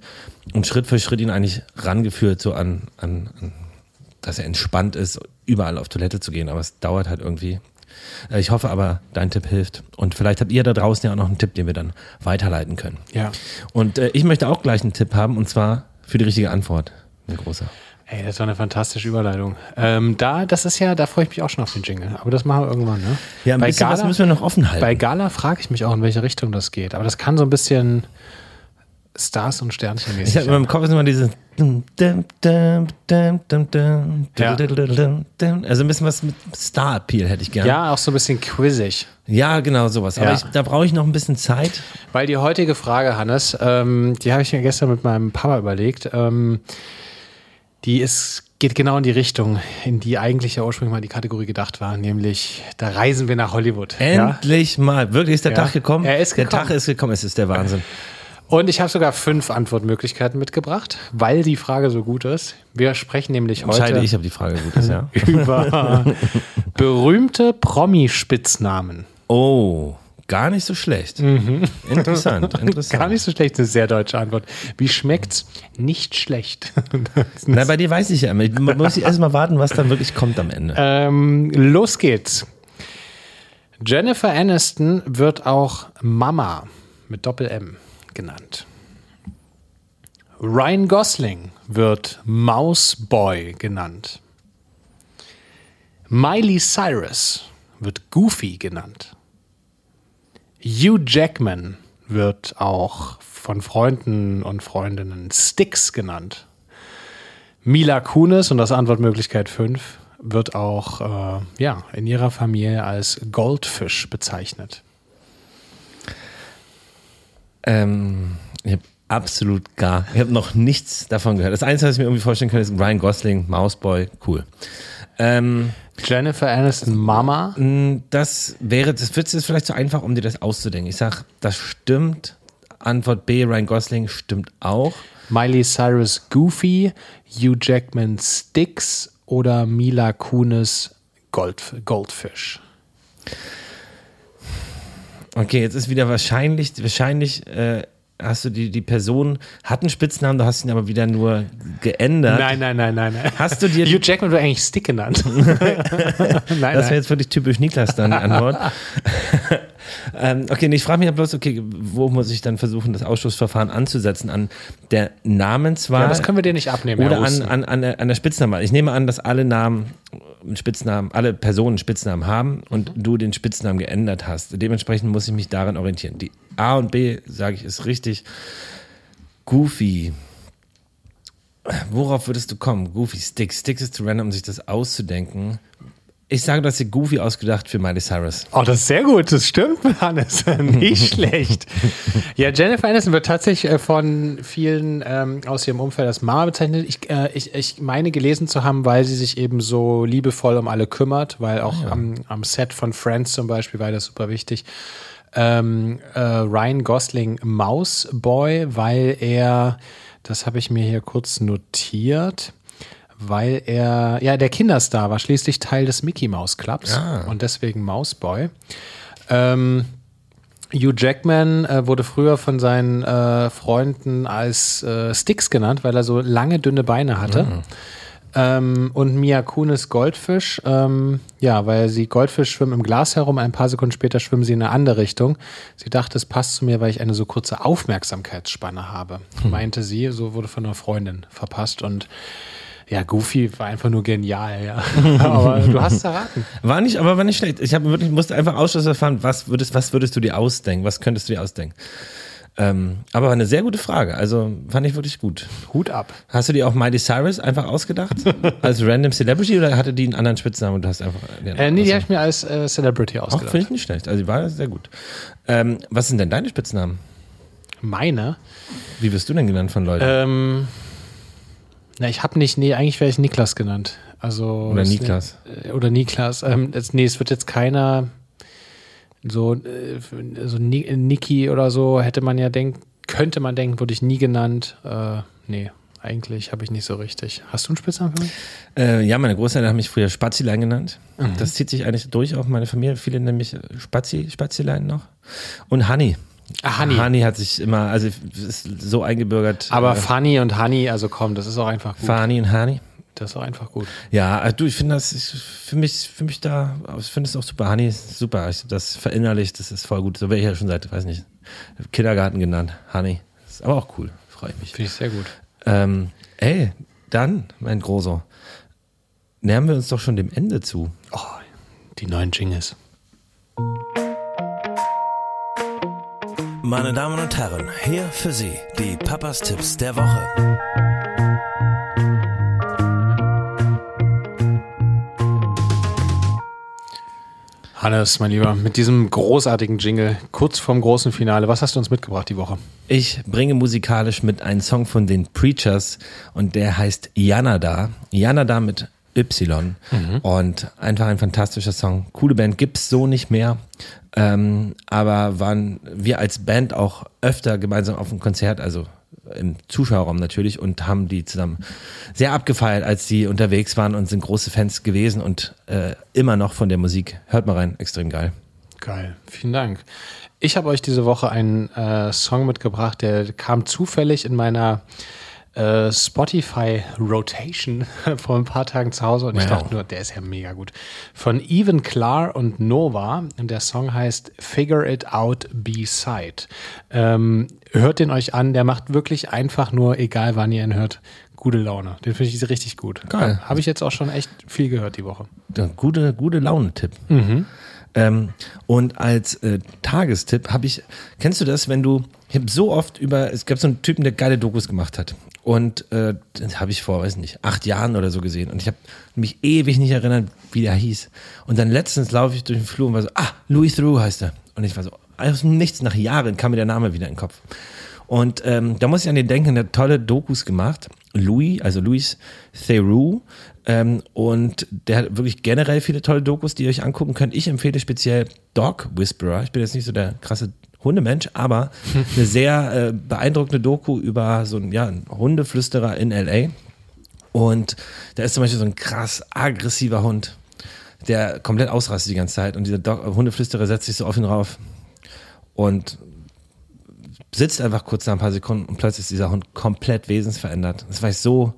und Schritt für Schritt ihn eigentlich rangeführt, so an dass er entspannt ist, überall auf Toilette zu gehen, aber es dauert halt irgendwie. Ich hoffe aber, dein Tipp hilft. Und vielleicht habt ihr da draußen ja auch noch einen Tipp, den wir dann weiterleiten können. Ja. Und ich möchte auch gleich einen Tipp haben, und zwar für die richtige Antwort. Ein großer. Ey, das war eine fantastische Überleitung. Da freue ich mich auch schon auf den Jingle. Aber das machen wir irgendwann, ne? Ja, bei Gala, was müssen wir noch offen halten. Bei Gala frage ich mich auch, in welche Richtung das geht. Aber das kann so ein bisschen Stars und Sternchen mäßig. Ich habe in meinem Kopf immer dieses Also ein bisschen was mit Star-Appeal hätte ich gerne. Ja, auch so ein bisschen quizzig. Ja, genau, sowas. Ja. Aber da brauche ich noch ein bisschen Zeit. Weil die heutige Frage, Hannes, die habe ich mir gestern mit meinem Papa überlegt. Geht genau in die Richtung, in die eigentlich ja ursprünglich mal die Kategorie gedacht war, nämlich da reisen wir nach Hollywood. Endlich mal. Wirklich ist der Tag gekommen? Der Tag ist gekommen, es ist der Wahnsinn. Und ich habe sogar 5 Antwortmöglichkeiten mitgebracht, weil die Frage so gut ist. Wir sprechen nämlich heute über berühmte Promi-Spitznamen. Oh, gar nicht so schlecht. Mhm. Interessant. Gar nicht so schlecht, eine sehr deutsche Antwort. Wie schmeckt's? Nicht schlecht. Na, bei dir weiß ich ja immer. Muss ich erst mal warten, was dann wirklich kommt am Ende. Los geht's. Jennifer Aniston wird auch Mama mit Doppel-M genannt. Ryan Gosling wird Mouseboy genannt. Miley Cyrus wird Goofy genannt. Hugh Jackman wird auch von Freunden und Freundinnen Sticks genannt. Mila Kunis, und das ist Antwortmöglichkeit 5, wird auch in ihrer Familie als Goldfisch bezeichnet. Ich habe noch nichts davon gehört. Das Einzige, was ich mir irgendwie vorstellen kann, ist Ryan Gosling, Mouseboy, cool. Jennifer Aniston, Mama. Das wird jetzt vielleicht zu einfach, um dir das auszudenken. Ich sag, das stimmt. Antwort B, Ryan Gosling, stimmt auch. Miley Cyrus, Goofy. Hugh Jackman, Sticks. Oder Mila Kunis, Goldfish. Okay, jetzt ist wieder wahrscheinlich hast du die Person hat einen Spitznamen, du hast ihn aber wieder nur geändert. Nein. Hast du dir Hugh Jackman wurde eigentlich Stick genannt. Nein. Das wäre jetzt wirklich typisch Niklas dann die Antwort. Okay, ich frage mich ja bloß, okay, wo muss ich dann versuchen, das Ausschlussverfahren anzusetzen? An der Namenswahl? Ja, das können wir dir nicht abnehmen. Oder an der Spitznamenwahl. Ich nehme an, dass alle Namen Spitznamen, alle Personen Spitznamen haben und du den Spitznamen geändert hast. Dementsprechend muss ich mich daran orientieren. Die A und B, sage ich, ist richtig. Goofy. Worauf würdest du kommen? Goofy, Sticks. Sticks ist zu random, um sich das auszudenken. Ich sage, dass sie Goofy ausgedacht für Miley Cyrus. Oh, das ist sehr gut. Das stimmt, Hannes. Nicht schlecht. Ja, Jennifer Aniston wird tatsächlich von vielen aus ihrem Umfeld als Mama bezeichnet. Ich meine, gelesen zu haben, weil sie sich eben so liebevoll um alle kümmert, weil auch am Set von Friends zum Beispiel war das super wichtig. Ryan Gosling Mausboy, weil er, das habe ich mir hier kurz notiert, weil er, ja, der Kinderstar war schließlich Teil des Mickey Mouse Clubs und deswegen Mausboy. Hugh Jackman wurde früher von seinen Freunden als Sticks genannt, weil er so lange, dünne Beine hatte. Und Mila Kunis Goldfisch, weil sie Goldfisch schwimmen im Glas herum, ein paar Sekunden später schwimmen sie in eine andere Richtung. Sie dachte, es passt zu mir, weil ich eine so kurze Aufmerksamkeitsspanne habe, meinte sie. So wurde von einer Freundin verpasst und ja, Goofy war einfach nur genial, ja. Aber du hast es erraten. War nicht schlecht. Ich musste einfach Ausschluss erfahren, was würdest du dir ausdenken? Was könntest du dir ausdenken? Aber war eine sehr gute Frage. Also fand ich wirklich gut. Hut ab. Hast du dir auch Miley Cyrus einfach ausgedacht? Als Random Celebrity oder hatte die einen anderen Spitznamen und du hast einfach... Nee, die habe ich mir als Celebrity ausgedacht. Auch finde ich nicht schlecht. Also die war sehr gut. Was sind denn deine Spitznamen? Meine? Wie wirst du denn genannt von Leuten? Eigentlich wäre ich Niklas genannt. Also oder Niklas. Oder Niklas. Es wird jetzt keiner so Niki oder so, könnte man denken, wurde ich nie genannt. Eigentlich habe ich nicht so richtig. Hast du einen Spitznamen für mich? Ja, meine Großeltern haben mich früher Spazilein genannt. Mhm. Das zieht sich eigentlich durch, auch meine Familie. Viele nennen mich Spazilein noch. Und Honey. Honey hat sich immer, also ist so eingebürgert. Aber Fanny und Honey, also komm, das ist auch einfach gut. Fanny und Honey? Das ist auch einfach gut. Ja, du, ich finde es auch super. Honey ist super, das verinnerlicht, das ist voll gut. So wäre ich ja schon seit, weiß nicht, Kindergarten genannt. Honey. Ist aber auch cool, freue ich mich. Finde ich sehr gut. Mein Großer, nähern wir uns doch schon dem Ende zu. Oh, die neuen Jingles. Meine Damen und Herren, hier für Sie die Papas Tipps der Woche. Hannes, mein Lieber, mit diesem großartigen Jingle, kurz vorm großen Finale, was hast du uns mitgebracht die Woche? Ich bringe musikalisch mit einen Song von den Preatures und der heißt Yanada. Yanada mit Y. Und einfach ein fantastischer Song. Coole Band, gibt's so nicht mehr. Aber waren wir als Band auch öfter gemeinsam auf einem Konzert, also im Zuschauerraum natürlich, und haben die zusammen sehr abgefeiert, als sie unterwegs waren und sind große Fans gewesen und immer noch von der Musik. Hört mal rein, extrem geil. Geil, vielen Dank. Ich habe euch diese Woche einen Song mitgebracht, der kam zufällig in meiner Spotify Rotation vor ein paar Tagen zu Hause und ich dachte nur, der ist ja mega gut. Von Evan Klar und Nova und der Song heißt Figure It Out B Side. Hört den euch an, der macht wirklich einfach nur, egal wann ihr ihn hört, gute Laune. Den finde ich richtig gut. Geil. Habe ich jetzt auch schon echt viel gehört die Woche. Ja, gute Laune-Tipp. Mhm. Und als Tagestipp kennst du das, wenn du, ich habe so oft es gab so einen Typen, der geile Dokus gemacht hat und das habe ich vor, 8 Jahren oder so gesehen und ich habe mich ewig nicht erinnert, wie der hieß und dann letztens laufe ich durch den Flur und war so, Louis Theroux heißt er und ich war so, aus dem Nichts, nach Jahren kam mir der Name wieder in den Kopf und da muss ich an den denken, der hat tolle Dokus gemacht, Louis Theroux. Und der hat wirklich generell viele tolle Dokus, die ihr euch angucken könnt. Ich empfehle speziell Dog Whisperer. Ich bin jetzt nicht so der krasse Hundemensch, aber eine sehr beeindruckende Doku über so einen, einen Hundeflüsterer in L.A. Und da ist zum Beispiel so ein krass aggressiver Hund, der komplett ausrastet die ganze Zeit. Und dieser Hundeflüsterer setzt sich so auf ihn rauf und sitzt einfach kurz nach ein paar Sekunden und plötzlich ist dieser Hund komplett wesensverändert. Das hat mich so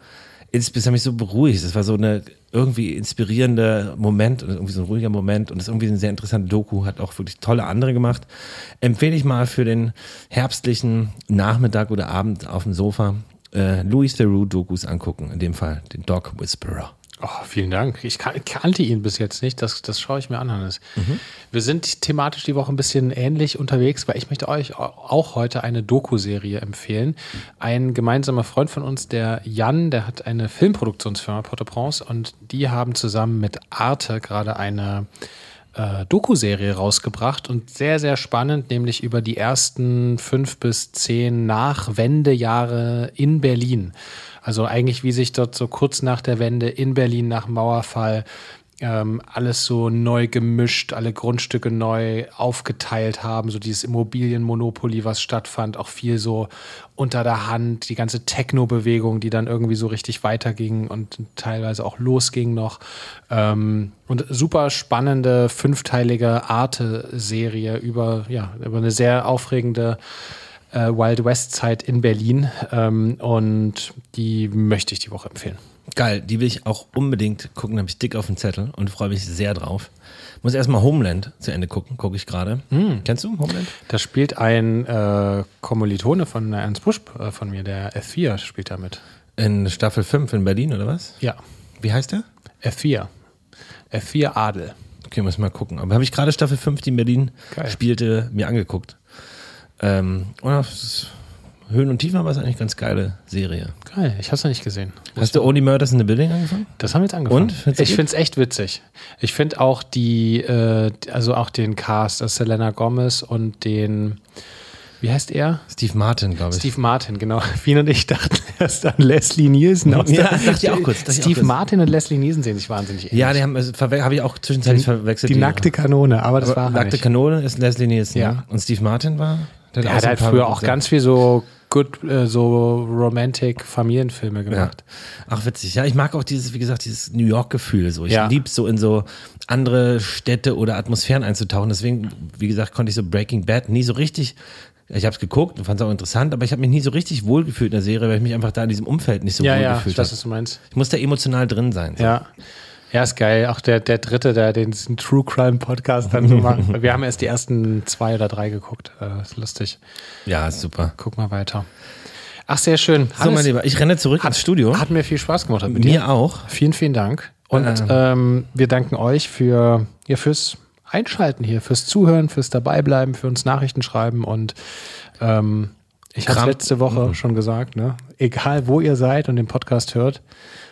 beruhigt. Das war so eine irgendwie inspirierende Moment, irgendwie so ein ruhiger Moment, und das ist irgendwie eine sehr interessante Doku, hat auch wirklich tolle andere gemacht. Empfehle ich mal für den herbstlichen Nachmittag oder Abend auf dem Sofa Louis Theroux Dokus angucken, in dem Fall den Dog Whisperer. Oh, vielen Dank. Ich kannte ihn bis jetzt nicht. Das schaue ich mir an, Hannes. Mhm. Wir sind thematisch die Woche ein bisschen ähnlich unterwegs, weil ich möchte euch auch heute eine Doku-Serie empfehlen. Ein gemeinsamer Freund von uns, der Jan, der hat eine Filmproduktionsfirma Port-au-Prince, und die haben zusammen mit Arte gerade eine Doku-Serie rausgebracht und sehr, sehr spannend, nämlich über die ersten 5 bis 10 Nachwendejahre in Berlin. Also eigentlich, wie sich dort so kurz nach der Wende in Berlin nach Mauerfall alles so neu gemischt, alle Grundstücke neu aufgeteilt haben, so dieses Immobilienmonopoly, was stattfand, auch viel so unter der Hand, die ganze Techno-Bewegung, die dann irgendwie so richtig weiterging und teilweise auch losging noch. Und super spannende, 5-teilige Arte-Serie über eine sehr aufregende Wild West Zeit in Berlin, und die möchte ich die Woche empfehlen. Geil, die will ich auch unbedingt gucken, habe ich dick auf dem Zettel und freue mich sehr drauf. Muss erstmal Homeland zu Ende gucken, gucke ich gerade. Kennst du Homeland? Da spielt ein Kommilitone von Ernst Busch von mir, der F4 spielt da mit. In Staffel 5 in Berlin oder was? Ja. Wie heißt der? F4. F4 Adel. Okay, muss mal gucken. Aber habe ich gerade Staffel 5, die in Berlin spielte, mir angeguckt. Oder Höhen und Tiefen war es eigentlich eine ganz geile Serie. Geil, ich hab's noch nicht gesehen. Hast du Only Murders in the Building angefangen? Das haben wir jetzt angefangen. Und? Ich find's echt witzig. Ich find auch auch den Cast, also Selena Gomez und den, wie heißt er? Steve Martin, glaube ich. Steve Martin, genau. Fiene und ich dachten erst an Leslie Nielsen. Steve Martin und Leslie Nielsen sehen sich wahnsinnig ähnlich. Ja, die haben, habe ich auch zwischenzeitlich verwechselt. Die nackte Kanone, aber das war nackte Kanone ist Leslie Nielsen. Ja. Und Steve Martin war? Der hat halt früher auch ganz viel so so romantic Familienfilme gemacht. Ja. Ach, witzig. Ja, ich mag auch dieses New York-Gefühl so. Ich lieb's so, in so andere Städte oder Atmosphären einzutauchen. Deswegen, wie gesagt, konnte ich so Breaking Bad nie so richtig. Ich habe es geguckt und fand es auch interessant, aber ich habe mich nie so richtig wohlgefühlt in der Serie, weil ich mich einfach da in diesem Umfeld nicht so wohlgefühlt habe. Ja, das, was du meinst. Ich muss da emotional drin sein. So. Ja. Ja, ist geil. Auch der dritte, der den True Crime Podcast dann so macht. Wir haben erst die ersten 2 oder 3 geguckt. Ist lustig. Ja, ist super. Guck mal weiter. Ach, sehr schön. So, mein Lieber, ich renne zurück ins Studio. Hat mir viel Spaß gemacht mit dir. Mir auch. Vielen, vielen Dank. Und wir danken euch fürs Einschalten hier, fürs Zuhören, fürs Dabeibleiben, für uns Nachrichten schreiben. Und ich habe es letzte Woche schon gesagt, ne? Egal wo ihr seid und den Podcast hört,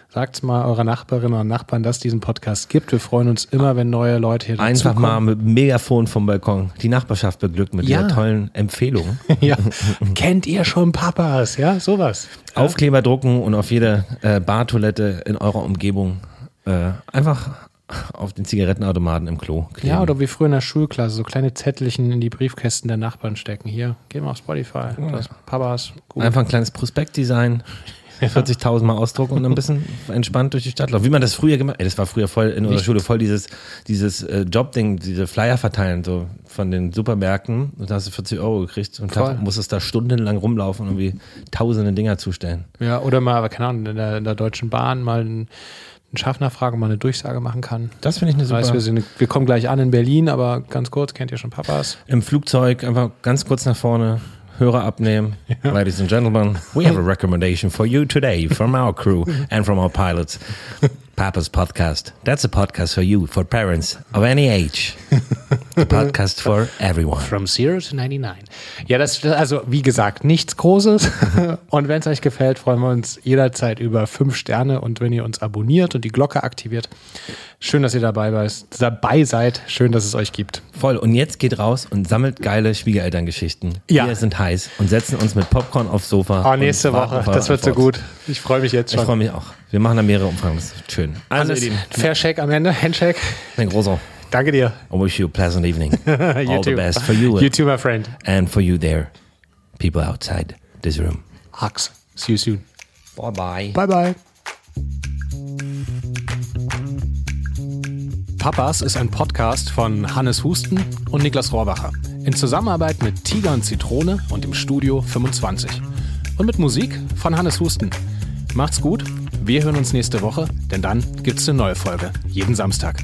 sagt's mal eurer Nachbarinnen und Nachbarn, dass es diesen Podcast gibt. Wir freuen uns immer, wenn neue Leute hier dazukommen. Einfach mal mit Megafon vom Balkon die Nachbarschaft beglückt mit dieser tollen Empfehlung. Ja. Kennt ihr schon Papas? Ja, sowas. Aufkleber drucken und auf jeder Bartoilette in eurer Umgebung einfach auf den Zigarettenautomaten im Klo kleben. Ja, oder wie früher in der Schulklasse, so kleine Zettelchen in die Briefkästen der Nachbarn stecken. Hier, gehen wir auf Spotify. Ja. Das Papas. Gut. Einfach ein kleines Prospektdesign. 40.000 Mal ausdrucken und ein bisschen entspannt durch die Stadt laufen. Wie man das früher gemacht hat. Das war früher voll in unserer Schule, voll dieses Jobding, diese Flyer verteilen, so von den Supermärkten. Und da hast du 40 Euro gekriegt und musstest da stundenlang rumlaufen und irgendwie tausende Dinger zustellen. Ja, oder mal, aber keine Ahnung, in der Deutschen Bahn mal einen Schaffner fragen, mal eine Durchsage machen kann. Das finde ich eine super. Wir kommen gleich an in Berlin, aber ganz kurz, kennt ihr schon Papas? Im Flugzeug einfach ganz kurz nach vorne. Hörer abnehmen. Ja. Ladies and gentlemen, we have a recommendation for you today from our crew and from our pilots. Papa's Podcast. That's a podcast for you, for parents of any age. A podcast for everyone. From 0 to 99. Ja, also wie gesagt, nichts Großes. Und wenn es euch gefällt, freuen wir uns jederzeit über 5 Sterne. Und wenn ihr uns abonniert und die Glocke aktiviert, schön, dass ihr dabei seid. Schön, dass es euch gibt. Voll. Und jetzt geht raus und sammelt geile Schwiegerelterngeschichten. Ja. Wir sind heiß und setzen uns mit Popcorn aufs Sofa. Oh, nächste Woche. Das wird so gut. Ich freue mich jetzt schon. Ich freue mich auch. Wir machen da mehrere Umfragen. Das ist schön. Also Fair Shake am Ende. Handshake. Ein großer. Danke dir. I wish you a pleasant evening. All the best for you. You too, my friend. And for you there. People outside this room. Hugs. See you soon. Bye-bye. Bye-bye. Papas ist ein Podcast von Hannes Husten und Niklas Rohrwacher. In Zusammenarbeit mit Tiger und Zitrone und dem Studio 25. Und mit Musik von Hannes Husten. Macht's gut, wir hören uns nächste Woche, denn dann gibt's eine neue Folge, jeden Samstag.